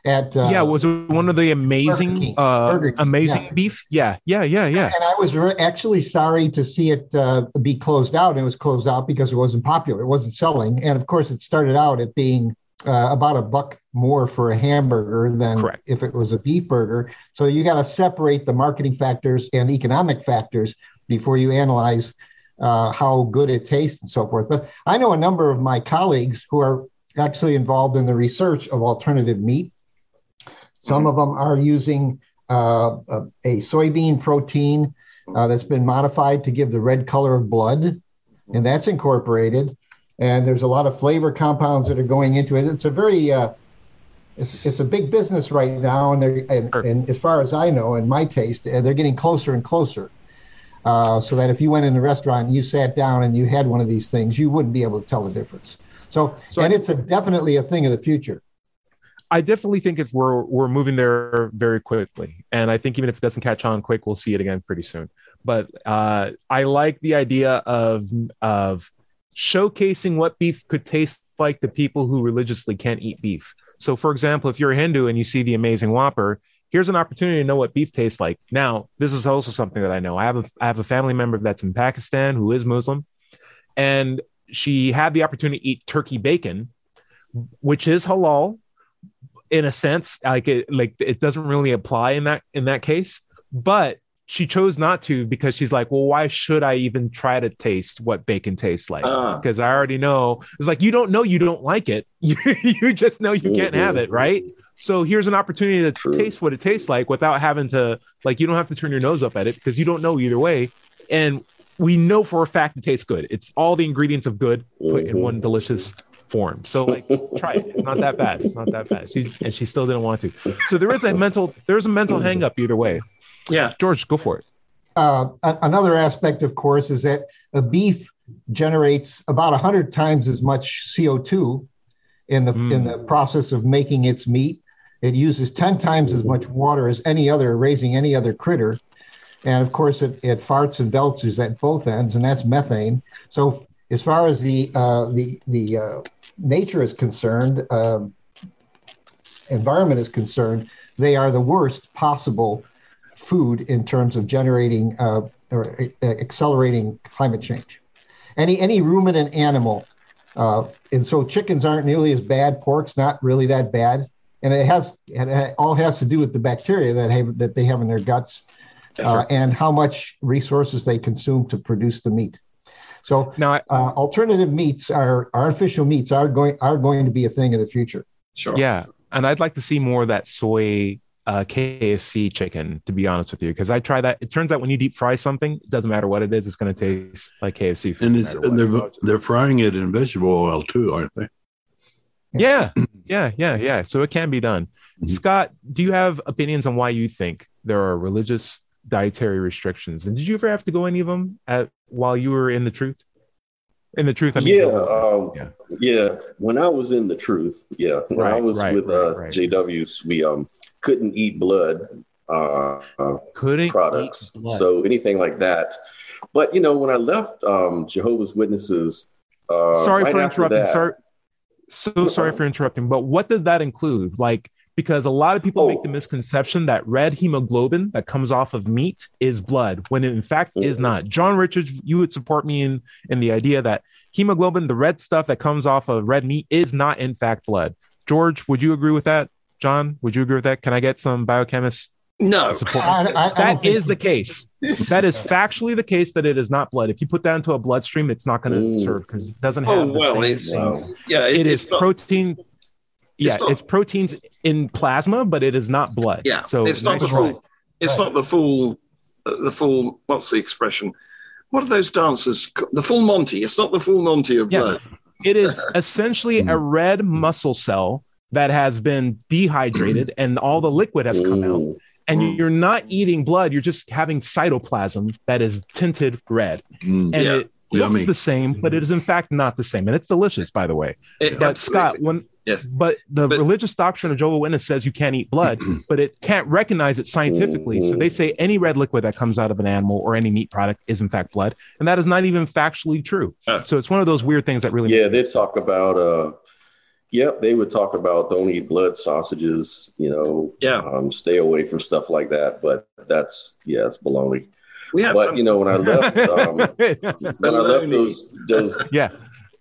At uh, yeah, was it one of the amazing uh, amazing yeah. beef? Yeah, yeah, yeah, yeah. And I was re- actually sorry to see it uh, be closed out. And it was closed out because it wasn't popular, it wasn't selling, and of course it started out at being. Uh, about a buck more for a hamburger than Correct. If it was a beef burger. So you got to separate the marketing factors and economic factors before you analyze uh, how good it tastes and so forth. But I know a number of my colleagues who are actually involved in the research of alternative meat. Some mm-hmm. of them are using uh, a, a soybean protein uh, that's been modified to give the red color of blood, and that's incorporated. And there's a lot of flavor compounds that are going into it. It's a very, uh, it's it's a big business right now, and they're and, sure. and as far as I know, in my taste, they're getting closer and closer. Uh, so that if you went in a restaurant and you sat down and you had one of these things, you wouldn't be able to tell the difference. So, so and it's a, definitely a thing of the future. I definitely think if we're we're moving there very quickly, and I think even if it doesn't catch on quick, we'll see it again pretty soon. But uh, I like the idea of of. showcasing what beef could taste like to people who religiously can't eat beef. So, for example, if you're a Hindu and you see the amazing Whopper, here's an opportunity to know what beef tastes like. Now, this is also something that I know. I have a, I have a family member that's in Pakistan who is Muslim, and she had the opportunity to eat turkey bacon, which is halal in a sense. Like it, like it doesn't really apply in that in that case, but she chose not to because she's like, well, why should I even try to taste what bacon tastes like? Because uh. I already know. It's like, you don't know you don't like it. You, you just know you can't have it, right? So here's an opportunity to True. Taste what it tastes like without having to, like, you don't have to turn your nose up at it because you don't know either way. And we know for a fact it tastes good. It's all the ingredients of good put in one delicious form. So like, try it. It's not that bad. It's not that bad. She, and she still didn't want to. So there is a mental, there's a mental hang up either way. Yeah, George, go for it. Uh, another aspect, of course, is that a beef generates about a hundred times as much C O two in the mm. in the process of making its meat. It uses ten times as much water as any other, raising any other critter, and of course, it, it farts and belches at both ends, and that's methane. So, as far as the uh, the the uh, nature is concerned, uh, environment is concerned, they are the worst possible food in terms of generating uh, or uh, accelerating climate change. Any any ruminant animal, uh, and so chickens aren't nearly as bad. Pork's not really that bad, and it has it all has to do with the bacteria that have, that they have in their guts, uh, and how much resources they consume to produce the meat. So now, I, uh, alternative meats are artificial meats are going are going to be a thing of the future. Sure. Yeah, and I'd like to see more of that soy uh, K F C chicken, to be honest with you, because I try that. It turns out when you deep fry something, it doesn't matter what it is, it's going to taste like K F C food. And, it's, and they're, so they're frying it in vegetable oil too, aren't they? Yeah, yeah, yeah, yeah. So it can be done. Mm-hmm. Scott, do you have opinions on why you think there are religious dietary restrictions? And did you ever have to go any of them at, while you were in the truth? In the truth, I mean, yeah, um, yeah, yeah. When I was in the truth, yeah, when right, I was right, with right, uh, right. J Ws, we um couldn't eat blood, uh, couldn't products, eat blood. So anything like that. But you know, when I left um, Jehovah's Witnesses, uh, sorry right for interrupting. That, sorry. So sorry for interrupting, but what does that include? Like, because a lot of people oh. make the misconception that red hemoglobin that comes off of meat is blood, when it in fact mm-hmm. is not. John Richards, you would support me in, in the idea that hemoglobin, the red stuff that comes off of red meat, is not in fact blood. George, would you agree with that? John, would you agree with that? Can I get some biochemists? No, I, I, that I is the case. That is factually the case that it is not blood. If you put that into a bloodstream, it's not going to serve because it doesn't have. Oh, the well, same it's things. yeah, it, it is not, protein. Yeah, it's, not, it's proteins in plasma, but it is not blood. Yeah, so it's not the full. Right. It's not the full. Uh, the full. What's the expression? What are those dancers? The full Monty. It's not the full Monty of yeah, blood. It is essentially a red muscle cell that has been dehydrated, and all the liquid has come Ooh. out. And you're not eating blood. You're just having cytoplasm that is tinted red. Mm, and yeah. it looks Yummy. the same, but it is in fact not the same. And it's delicious, by the way. It, but Scott, when, yes. but the but, religious doctrine of Jehovah's Witness says you can't eat blood, but it can't recognize it scientifically. So they say any red liquid that comes out of an animal or any meat product is in fact blood. And that is not even factually true. Uh, so it's one of those weird things that really. Yeah, they talk about. Uh, Yep, they would talk about don't eat blood sausages, you know, yeah. um, stay away from stuff like that. But that's, yeah, it's baloney. We have but, some- you know, when I left, um, when I left those, those, yeah,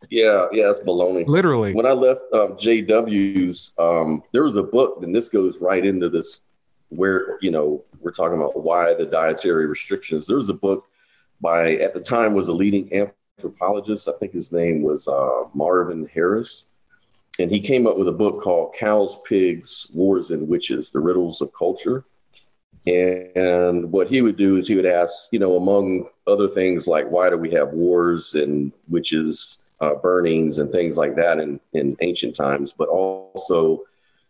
yeah, yeah, it's baloney. Literally. When I left um, J W's, um, there was a book, and this goes right into this where, you know, we're talking about why the dietary restrictions. There was a book by, at the time, was a leading anthropologist. I think his name was uh, Marvin Harris. And he came up with a book called Cows, Pigs, Wars, and Witches, The Riddles of Culture. And, and what he would do is he would ask, you know, among other things like, why do we have wars and witches, uh, burnings and things like that in, in ancient times? But also,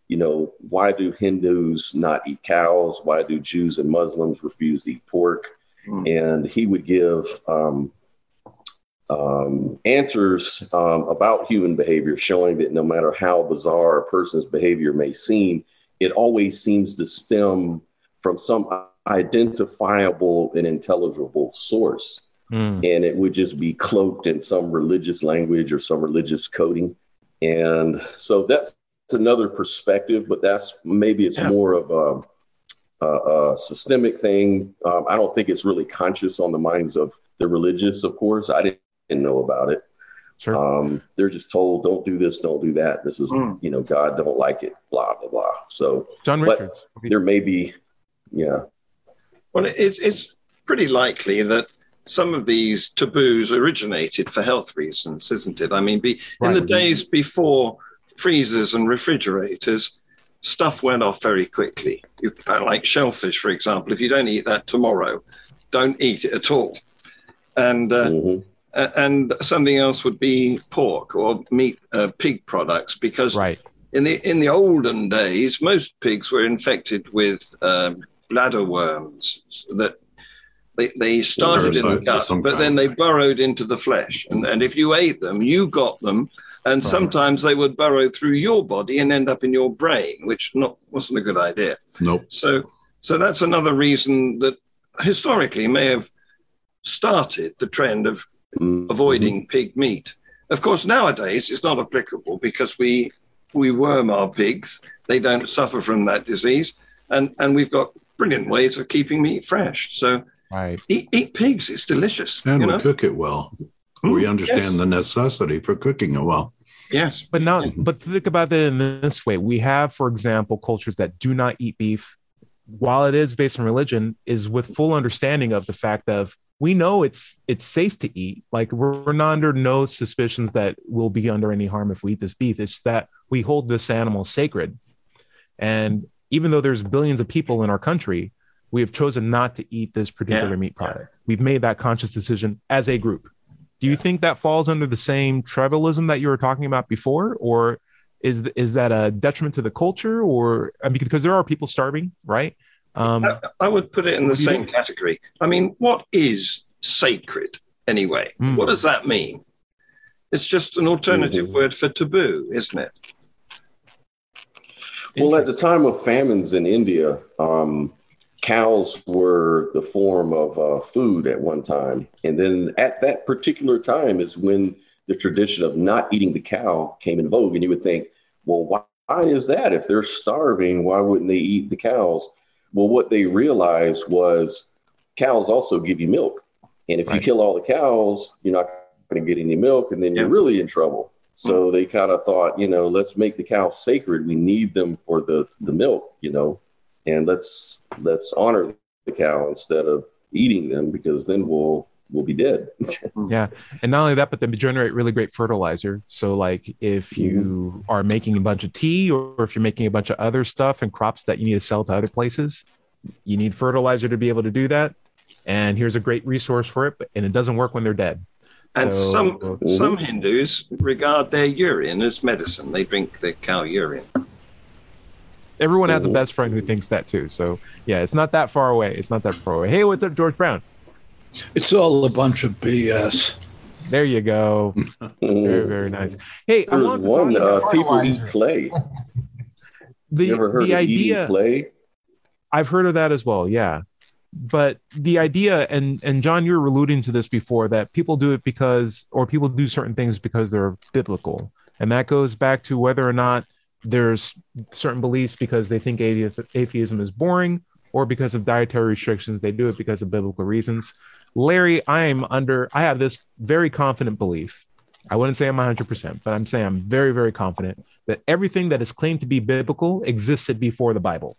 you know, why do Hindus not eat cows? Why do Jews and Muslims refuse to eat pork? Mm. And he would give... Um, Um, answers um, about human behavior, showing that no matter how bizarre a person's behavior may seem, it always seems to stem from some identifiable and intelligible source. Mm. And it would just be cloaked in some religious language or some religious coding. And so that's another perspective, but that's maybe it's yeah. more of a, a, a systemic thing. Um, I don't think it's really conscious on the minds of the religious, of course. I didn't and know about it. Sure. Um, they're just told, don't do this, don't do that. This is, mm. you know, God don't like it, blah, blah, blah. So John Richards. There may be, yeah. Well, it's, it's pretty likely that some of these taboos originated for health reasons, isn't it? I mean, be, right. in the days before freezers and refrigerators, stuff went off very quickly. You, like shellfish, for example. If you don't eat that tomorrow, don't eat it at all. And uh, mm-hmm. Uh, and something else would be pork or meat, uh, pig products, because right. in the in the olden days, most pigs were infected with um, bladder worms that they, they started in the gut, but then they burrowed into the flesh. And, and if you ate them, you got them. And right. sometimes they would burrow through your body and end up in your brain, which not wasn't a good idea. Nope. So so that's another reason that historically may have started the trend of avoiding mm-hmm. pig meat. Of course, nowadays it's not applicable because we we worm our pigs. They don't suffer from that disease, and and we've got brilliant ways of keeping meat fresh. So right. eat, eat pigs; it's delicious, and you we know? cook it well. Mm, we understand yes. the necessity for cooking it well. Yes, but now, mm-hmm. but think about it in this way: we have, for example, cultures that do not eat beef. While it is based on religion, is with full understanding of the fact of. We know it's it's safe to eat. Like we're, we're not under no suspicions that we'll be under any harm if we eat this beef. It's that we hold this animal sacred, and even though there's billions of people in our country, we have chosen not to eat this particular yeah. meat product. Yeah. We've made that conscious decision as a group. Do you yeah. think that falls under the same tribalism that you were talking about before? Or is, is that a detriment to the culture? Or I mean, because there are people starving, right? Um, I, I would put it in the same category. I mean, what is sacred anyway? Mm. What does that mean? It's just an alternative mm. word for taboo, isn't it? Well, at the time of famines in India, um, cows were the form of uh, food at one time. And then at that particular time is when the tradition of not eating the cow came in vogue. And you would think, well, why, why is that? If they're starving, why wouldn't they eat the cows? Well, what they realized was cows also give you milk. And if right. you kill all the cows, you're not going to get any milk, and then yeah. you're really in trouble. So they kind of thought, you know, let's make the cows sacred. We need them for the, the milk, you know, and let's let's honor the cow instead of eating them, because then we'll we'll be dead. Yeah. And not only that, but they generate really great fertilizer. So like if you are making a bunch of tea, or if you're making a bunch of other stuff and crops that you need to sell to other places, you need fertilizer to be able to do that. And here's a great resource for it. And it doesn't work when they're dead. And so, some ooh. some Hindus regard their urine as medicine. They drink their cow urine. Everyone has ooh. a best friend who thinks that too. So yeah, it's not that far away. It's not that far away. Hey, what's up, George Brown? It's all a bunch of B S. There you go. Very, very nice. Hey, I want to talk about uh, people eat clay. The, you ever heard the of idea, eating clay? I've heard of that as well. Yeah. But the idea, and, and John, you were alluding to this before, that people do it because, or people do certain things because they're biblical. And that goes back to whether or not there's certain beliefs because they think atheism is boring, or because of dietary restrictions. They do it because of biblical reasons. Larry, I am under, I have this very confident belief. I wouldn't say I'm one hundred percent, but I'm saying I'm very, very confident that everything that is claimed to be biblical existed before the Bible.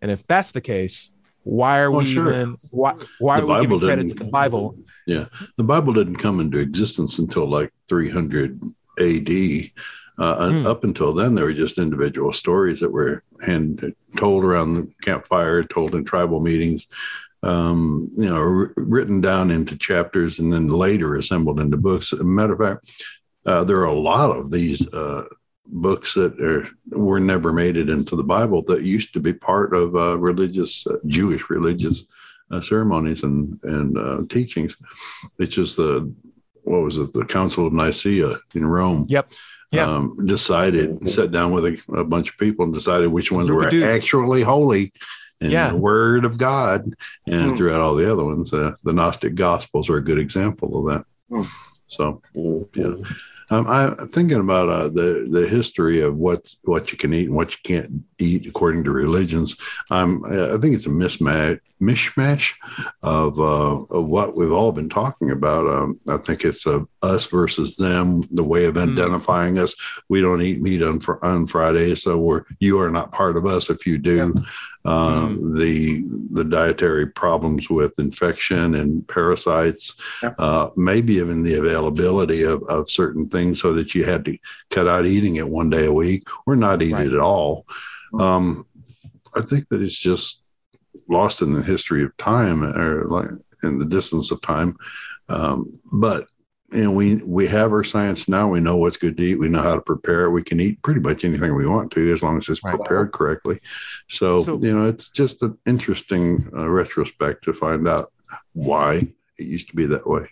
And if that's the case, Why are oh, we sure. even, why, why are we giving credit to the Bible? Yeah, the Bible didn't come into existence until like three hundred A D. Uh, mm. Up until then, there were just individual stories that were hand told around the campfire, told in tribal meetings, um, you know, r- written down into chapters and then later assembled into books. As a matter of fact, uh, there are a lot of these uh, books that are, were never made it into the Bible that used to be part of uh, religious, uh, Jewish religious uh, ceremonies and, and uh, teachings. It's just the, what was it? The Council of Nicaea in Rome. Yep. Yep. Um, decided and sat down with a, a bunch of people and decided which ones were actually holy and yeah. the word of God. And mm. throughout all the other ones, uh, the Gnostic Gospels are a good example of that. Mm. So, yeah. Um, I'm thinking about uh, the, the history of what, what you can eat and what you can't eat according to religions. Um, I think it's a mismatch, mishmash of, uh, of what we've all been talking about. Um, I think it's a us versus them, the way of identifying mm. us. We don't eat meat on, on Friday, so we're, you are not part of us if you do. Yep. Um, mm. the the dietary problems with infection and parasites, yep. uh, maybe even the availability of, of certain things, so that you had to cut out eating it one day a week or not eat right. it at all. Um, I think that it's just lost in the history of time, or like in the distance of time. Um, but you know, we we have our science now. We know what's good to eat. We know how to prepare. We can eat pretty much anything we want to, as long as it's right. prepared correctly. So, so, you know, it's just an interesting uh, retrospect to find out why it used to be that way.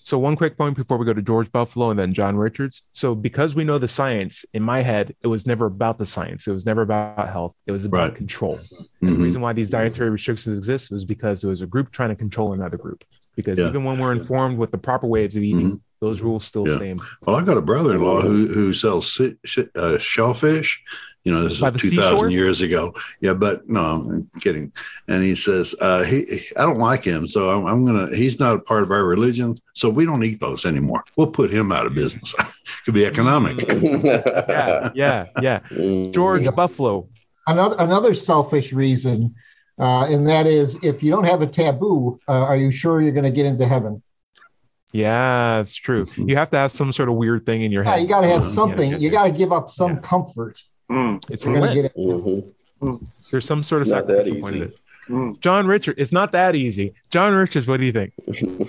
So one quick point before we go to George Buffalo and then John Richards. So because we know the science, in my head, it was never about the science. It was never about health. It was about right. control. Mm-hmm. And the reason why these dietary restrictions exist was because it was a group trying to control another group. Because yeah. even when we're informed with the proper ways of eating, mm-hmm. those rules still yeah. stand. Well, I got a brother-in-law who who sells si- si- uh, shellfish. You know, this By is two thousand years ago. Yeah, but no, I'm kidding. And he says, uh, he, I don't like him. So I'm, I'm going to, he's not a part of our religion. So we don't eat those anymore. We'll put him out of business. Could be economic. yeah, yeah, yeah. George yeah. Buffalo. Another, another selfish reason. Uh, and that is, if you don't have a taboo, uh, are you sure you're going to get into heaven? Yeah, it's true. You have to have some sort of weird thing in your head. Yeah, you got to have something. Yeah, yeah, yeah. You got to give up some yeah. comfort. Mm. It's lit. Get it. Mm-hmm. Mm. There's some sort of sacrificial point in it. Mm. John Richards, it's not that easy. John Richards, what do you think?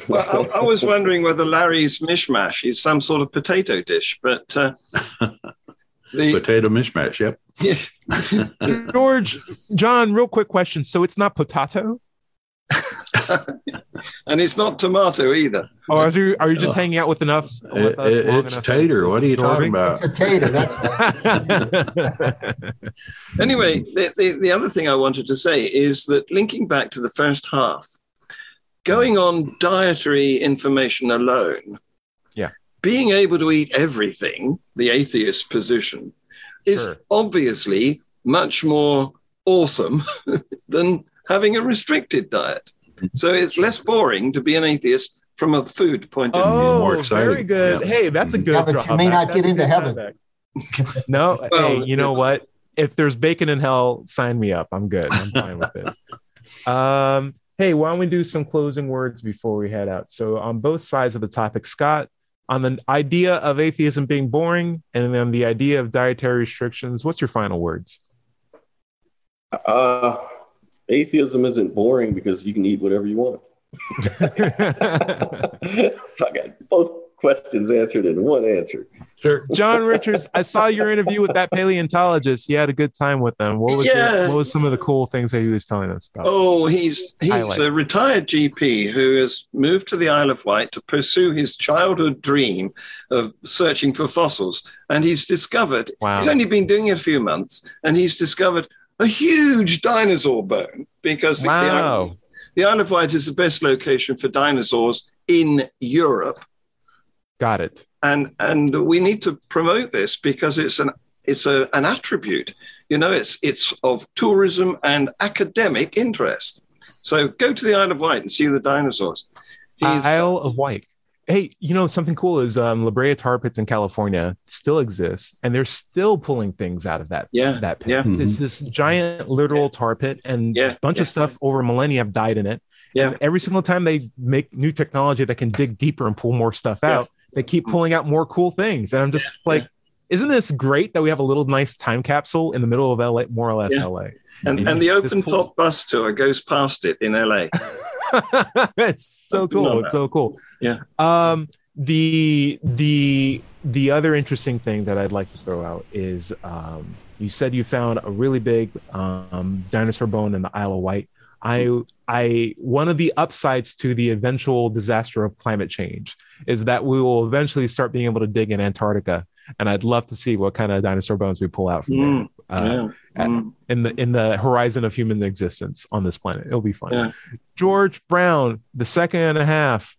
Well, I, I was wondering whether Larry's mishmash is some sort of potato dish, but uh, the potato mishmash, yep. Yeah. George, John, real quick question. So it's not potato? And it's not tomato either. Oh, are you, are you just hanging out with enough? With it, it, it's enough tater. What are you talking about? It's a tater. That's anyway, the, the, the other thing I wanted to say is that linking back to the first half, going on dietary information alone, yeah, being able to eat everything, the atheist position, is sure. obviously much more awesome than having a restricted diet. So it's less boring to be an atheist from a food point of view. Oh, more exciting. Very good. Yeah. Hey, that's a good yeah, drawback. You may not that's get into heaven. No, well, hey, you know what? If there's bacon in hell, sign me up. I'm good. I'm fine with it. Um, hey, why don't we do some closing words before we head out? So on both sides of the topic, Scott, on the idea of atheism being boring and then the idea of dietary restrictions, what's your final words? Uh... Atheism isn't boring because you can eat whatever you want. So I got both questions answered in one answer. Sure. John Richards, I saw your interview with that paleontologist. You had a good time with them. What was yeah. your, what was some of the cool things that he was telling us about? Oh, he's he's Highlights. a retired G P who has moved to the Isle of Wight to pursue his childhood dream of searching for fossils. And he's discovered, wow. he's only been doing it a few months, and he's discovered a huge dinosaur bone, because wow. the, Isle, the Isle of Wight is the best location for dinosaurs in Europe. Got it. And and we need to promote this because it's an it's a, an attribute. You know, it's it's of tourism and academic interest. So go to the Isle of Wight and see the dinosaurs. He's, Isle of Wight. Hey, you know, something cool is um, La Brea Tar Pits in California still exists, and they're still pulling things out of that, yeah, that pit. Yeah. It's mm-hmm. this giant literal yeah. tar pit, and yeah. a bunch yeah. of stuff over millennia have died in it. Yeah. And every single time they make new technology that can dig deeper and pull more stuff yeah. out, they keep pulling out more cool things. And I'm just yeah. like, yeah. isn't this great that we have a little nice time capsule in the middle of L A, more or less yeah. L A? And, and, and the open pulls- top bus tour goes past it in L A. It's so cool. It's so cool. Yeah. Um, the the the other interesting thing that I'd like to throw out is um, you said you found a really big um, dinosaur bone in the Isle of Wight. I I one of the upsides to the eventual disaster of climate change is that we will eventually start being able to dig in Antarctica, and I'd love to see what kind of dinosaur bones we pull out from mm. there. Uh, yeah. mm. at, in the in the horizon of human existence on this planet. It'll be fun. Yeah. George Brown, the second and a half.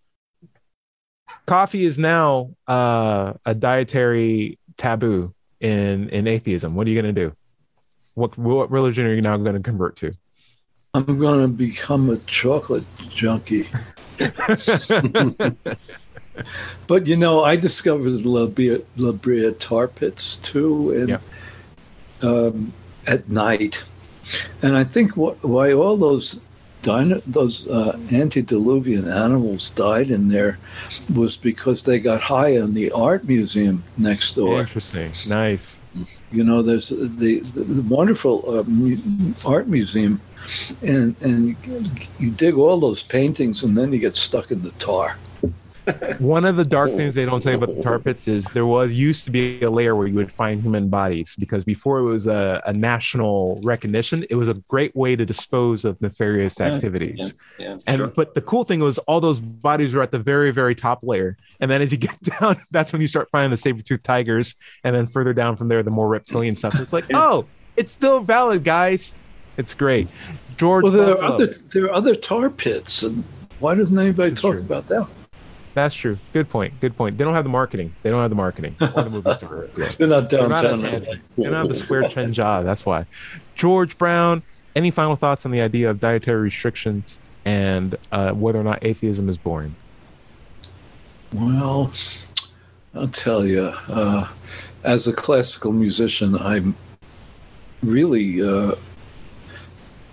Coffee is now uh, a dietary taboo in, in atheism. What are you going to do? What what religion are you now going to convert to? I'm going to become a chocolate junkie. But you know, I discovered La Brea, La Brea Tar Pits too, and. Yeah. Um, at night, and I think wh- why all those dino- those uh, antediluvian animals died in there was because they got high on the art museum next door. Interesting, nice. You know, there's the, the, the wonderful uh, mu- art museum, and and you dig all those paintings, and then you get stuck in the tar. One of the dark things they don't tell you about the tar pits is there was used to be a layer where you would find human bodies, because before it was a, a national recognition, it was a great way to dispose of nefarious activities. Yeah, yeah, and sure. But the cool thing was all those bodies were at the very, very top layer. And then as you get down, that's when you start finding the saber-toothed tigers. And then further down from there, the more reptilian stuff. It's like, yeah. oh, it's still valid, guys. It's great. George. Well, there, are other, there are other tar pits. And why doesn't anybody that's talk true. about that? That's true. Good point. Good point. They don't have the marketing. They don't have the marketing. Or the movie store. Yeah. They're not downtown. They're not, They're not the square chin job. That's why. George Brown, any final thoughts on the idea of dietary restrictions and uh, whether or not atheism is boring? Well, I'll tell you. Uh, as a classical musician, I'm really uh,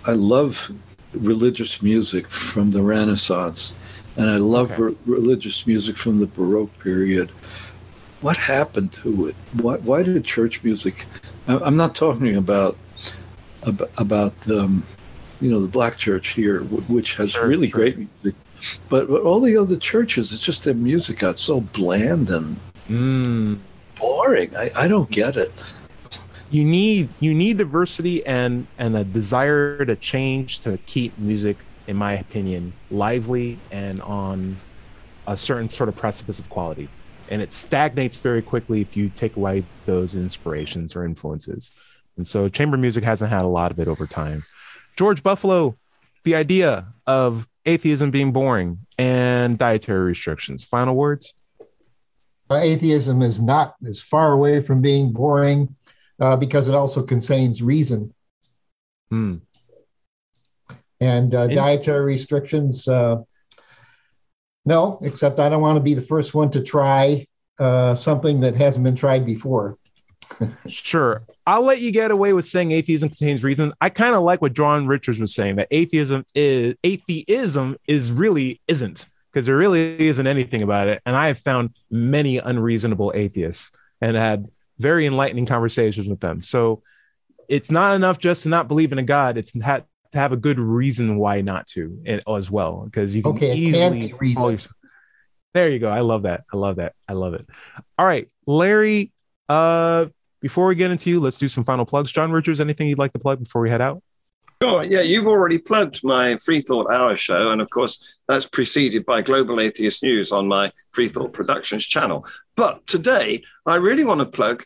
I love religious music from the Renaissance. And I love okay. re- religious music from the Baroque period. What happened to it? Why, why did church music? I, I'm not talking about ab- about um, you know, the black church here, w- which has sure, really sure. great music. But, but all the other churches, it's just their music got so bland and mm. boring. I, I don't get it. You need you need diversity and, and a desire to change to keep music, in my opinion, lively and on a certain sort of precipice of quality. And it stagnates very quickly if you take away those inspirations or influences. And so chamber music hasn't had a lot of it over time. George Buffalo, the idea of atheism being boring and dietary restrictions. Final words? Uh, atheism is not as far away from being boring uh, because it also contains reason. Hmm. And uh, dietary restrictions, uh, no, except I don't want to be the first one to try uh, something that hasn't been tried before. Sure. I'll let you get away with saying atheism contains reason. I kind of like what John Richards was saying, that atheism is atheism is really isn't, because there really isn't anything about it. And I have found many unreasonable atheists and had very enlightening conversations with them. So it's not enough just to not believe in a God. It's not to have a good reason why not to as well, because you can okay, easily reason. There you go. I love that. I love that. I love it. All right, Larry, uh, before we get into you, let's do some final plugs. John Richards, anything you'd like to plug before we head out? Sure. Yeah, you've already plugged my Free Thought Hour show. And of course, that's preceded by Global Atheist News on my Free Thought Productions channel. But today, I really want to plug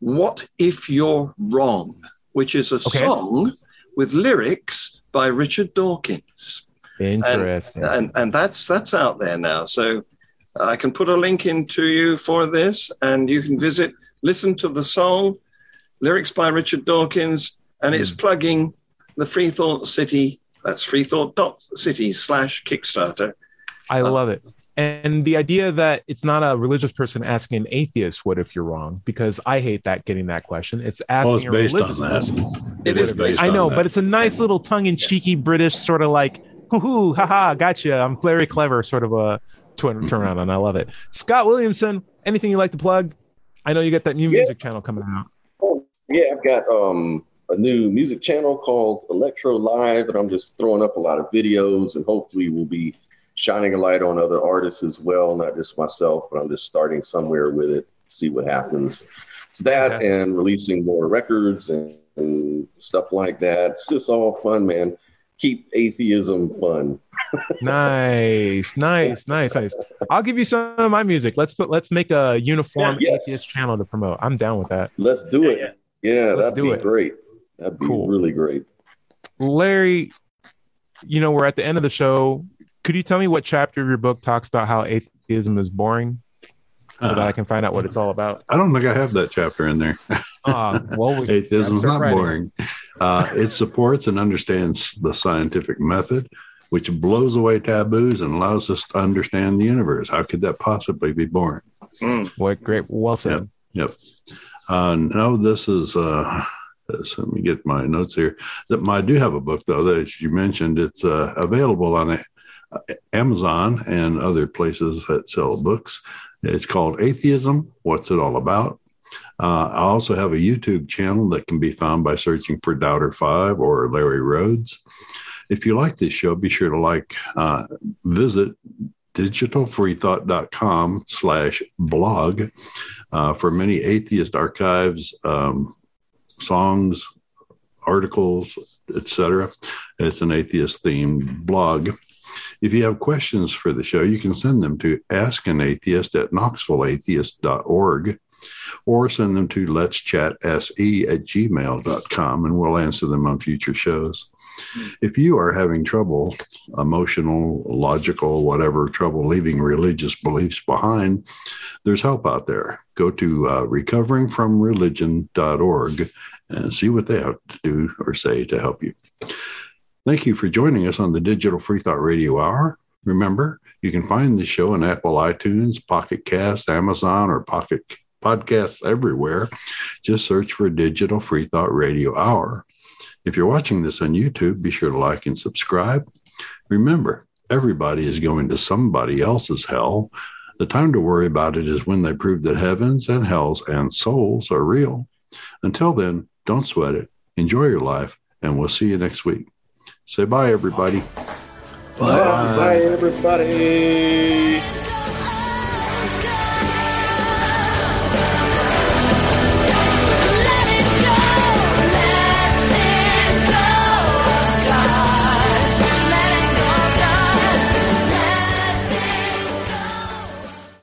What If You're Wrong?, which is a okay. song with lyrics by Richard Dawkins. Interesting. And, and, and that's that's out there now. So I can put a link in to you for this, and you can visit, listen to the song, lyrics by Richard Dawkins, and it's mm. plugging the Free Thought City, that's freethought.city slash Kickstarter. I uh, love it. And the idea that it's not a religious person asking an atheist, what if you're wrong? Because I hate that, getting that question. It's asking well, it's a religious person. It is based on that. I know, but it's a nice little tongue-in-cheeky yeah. British sort of like, hoo-hoo, ha-ha, gotcha, I'm very clever sort of a turn around, and I love it. Scott Williamson, anything you like to plug? I know you got that new yeah. music channel coming out. Oh, yeah, I've got um, a new music channel called Electro Live, and I'm just throwing up a lot of videos, and hopefully we'll be shining a light on other artists as well, not just myself, but I'm just starting somewhere with it, see what happens. It's that okay. and releasing more records and, and stuff like that. It's just all fun, man. Keep atheism fun. Nice, nice, nice, nice. I'll give you some of my music. Let's put, let's make a uniform yeah, yes. atheist channel to promote. I'm down with that. Let's do it. Yeah, yeah that'd be it. great. That'd be cool. really great. Larry, you know, we're at the end of the show. Could you tell me what chapter of your book talks about how atheism is boring so uh, that I can find out what it's all about? I don't think I have that chapter in there. Uh, well, we atheism is not writing. boring. Uh, it supports and understands the scientific method, which blows away taboos and allows us to understand the universe. How could that possibly be boring? Mm, what great. Well said. Yep. yep. Uh, no, this is... Uh, So let me get my notes here. That my, I do have a book, though, that as you mentioned, it's uh, available on the Amazon and other places that sell books. It's called Atheism, What's It All About? Uh, I also have a YouTube channel that can be found by searching for Doubter Five or Larry Rhodes. If you like this show, be sure to like, uh, visit digitalfreethought.com slash blog uh, for many atheist archives, um, songs, articles, et cetera. It's an atheist-themed blog. If you have questions for the show, you can send them to askanatheist at knoxville atheist dot org or send them to letschatse at gmail dot com, and we'll answer them on future shows. If you are having trouble, emotional, logical, whatever, trouble leaving religious beliefs behind, there's help out there. Go to uh, recovering from religion dot org and see what they have to do or say to help you. Thank you for joining us on the Digital Free Thought Radio Hour. Remember, you can find the show on Apple iTunes, Pocket Cast, Amazon, or Pocket Podcasts everywhere. Just search for Digital Free Thought Radio Hour. If you're watching this on YouTube, be sure to like and subscribe. Remember, everybody is going to somebody else's hell. The time to worry about it is when they prove that heavens and hells and souls are real. Until then, don't sweat it. Enjoy your life and we'll see you next week. Say bye, everybody. Bye, bye, bye everybody.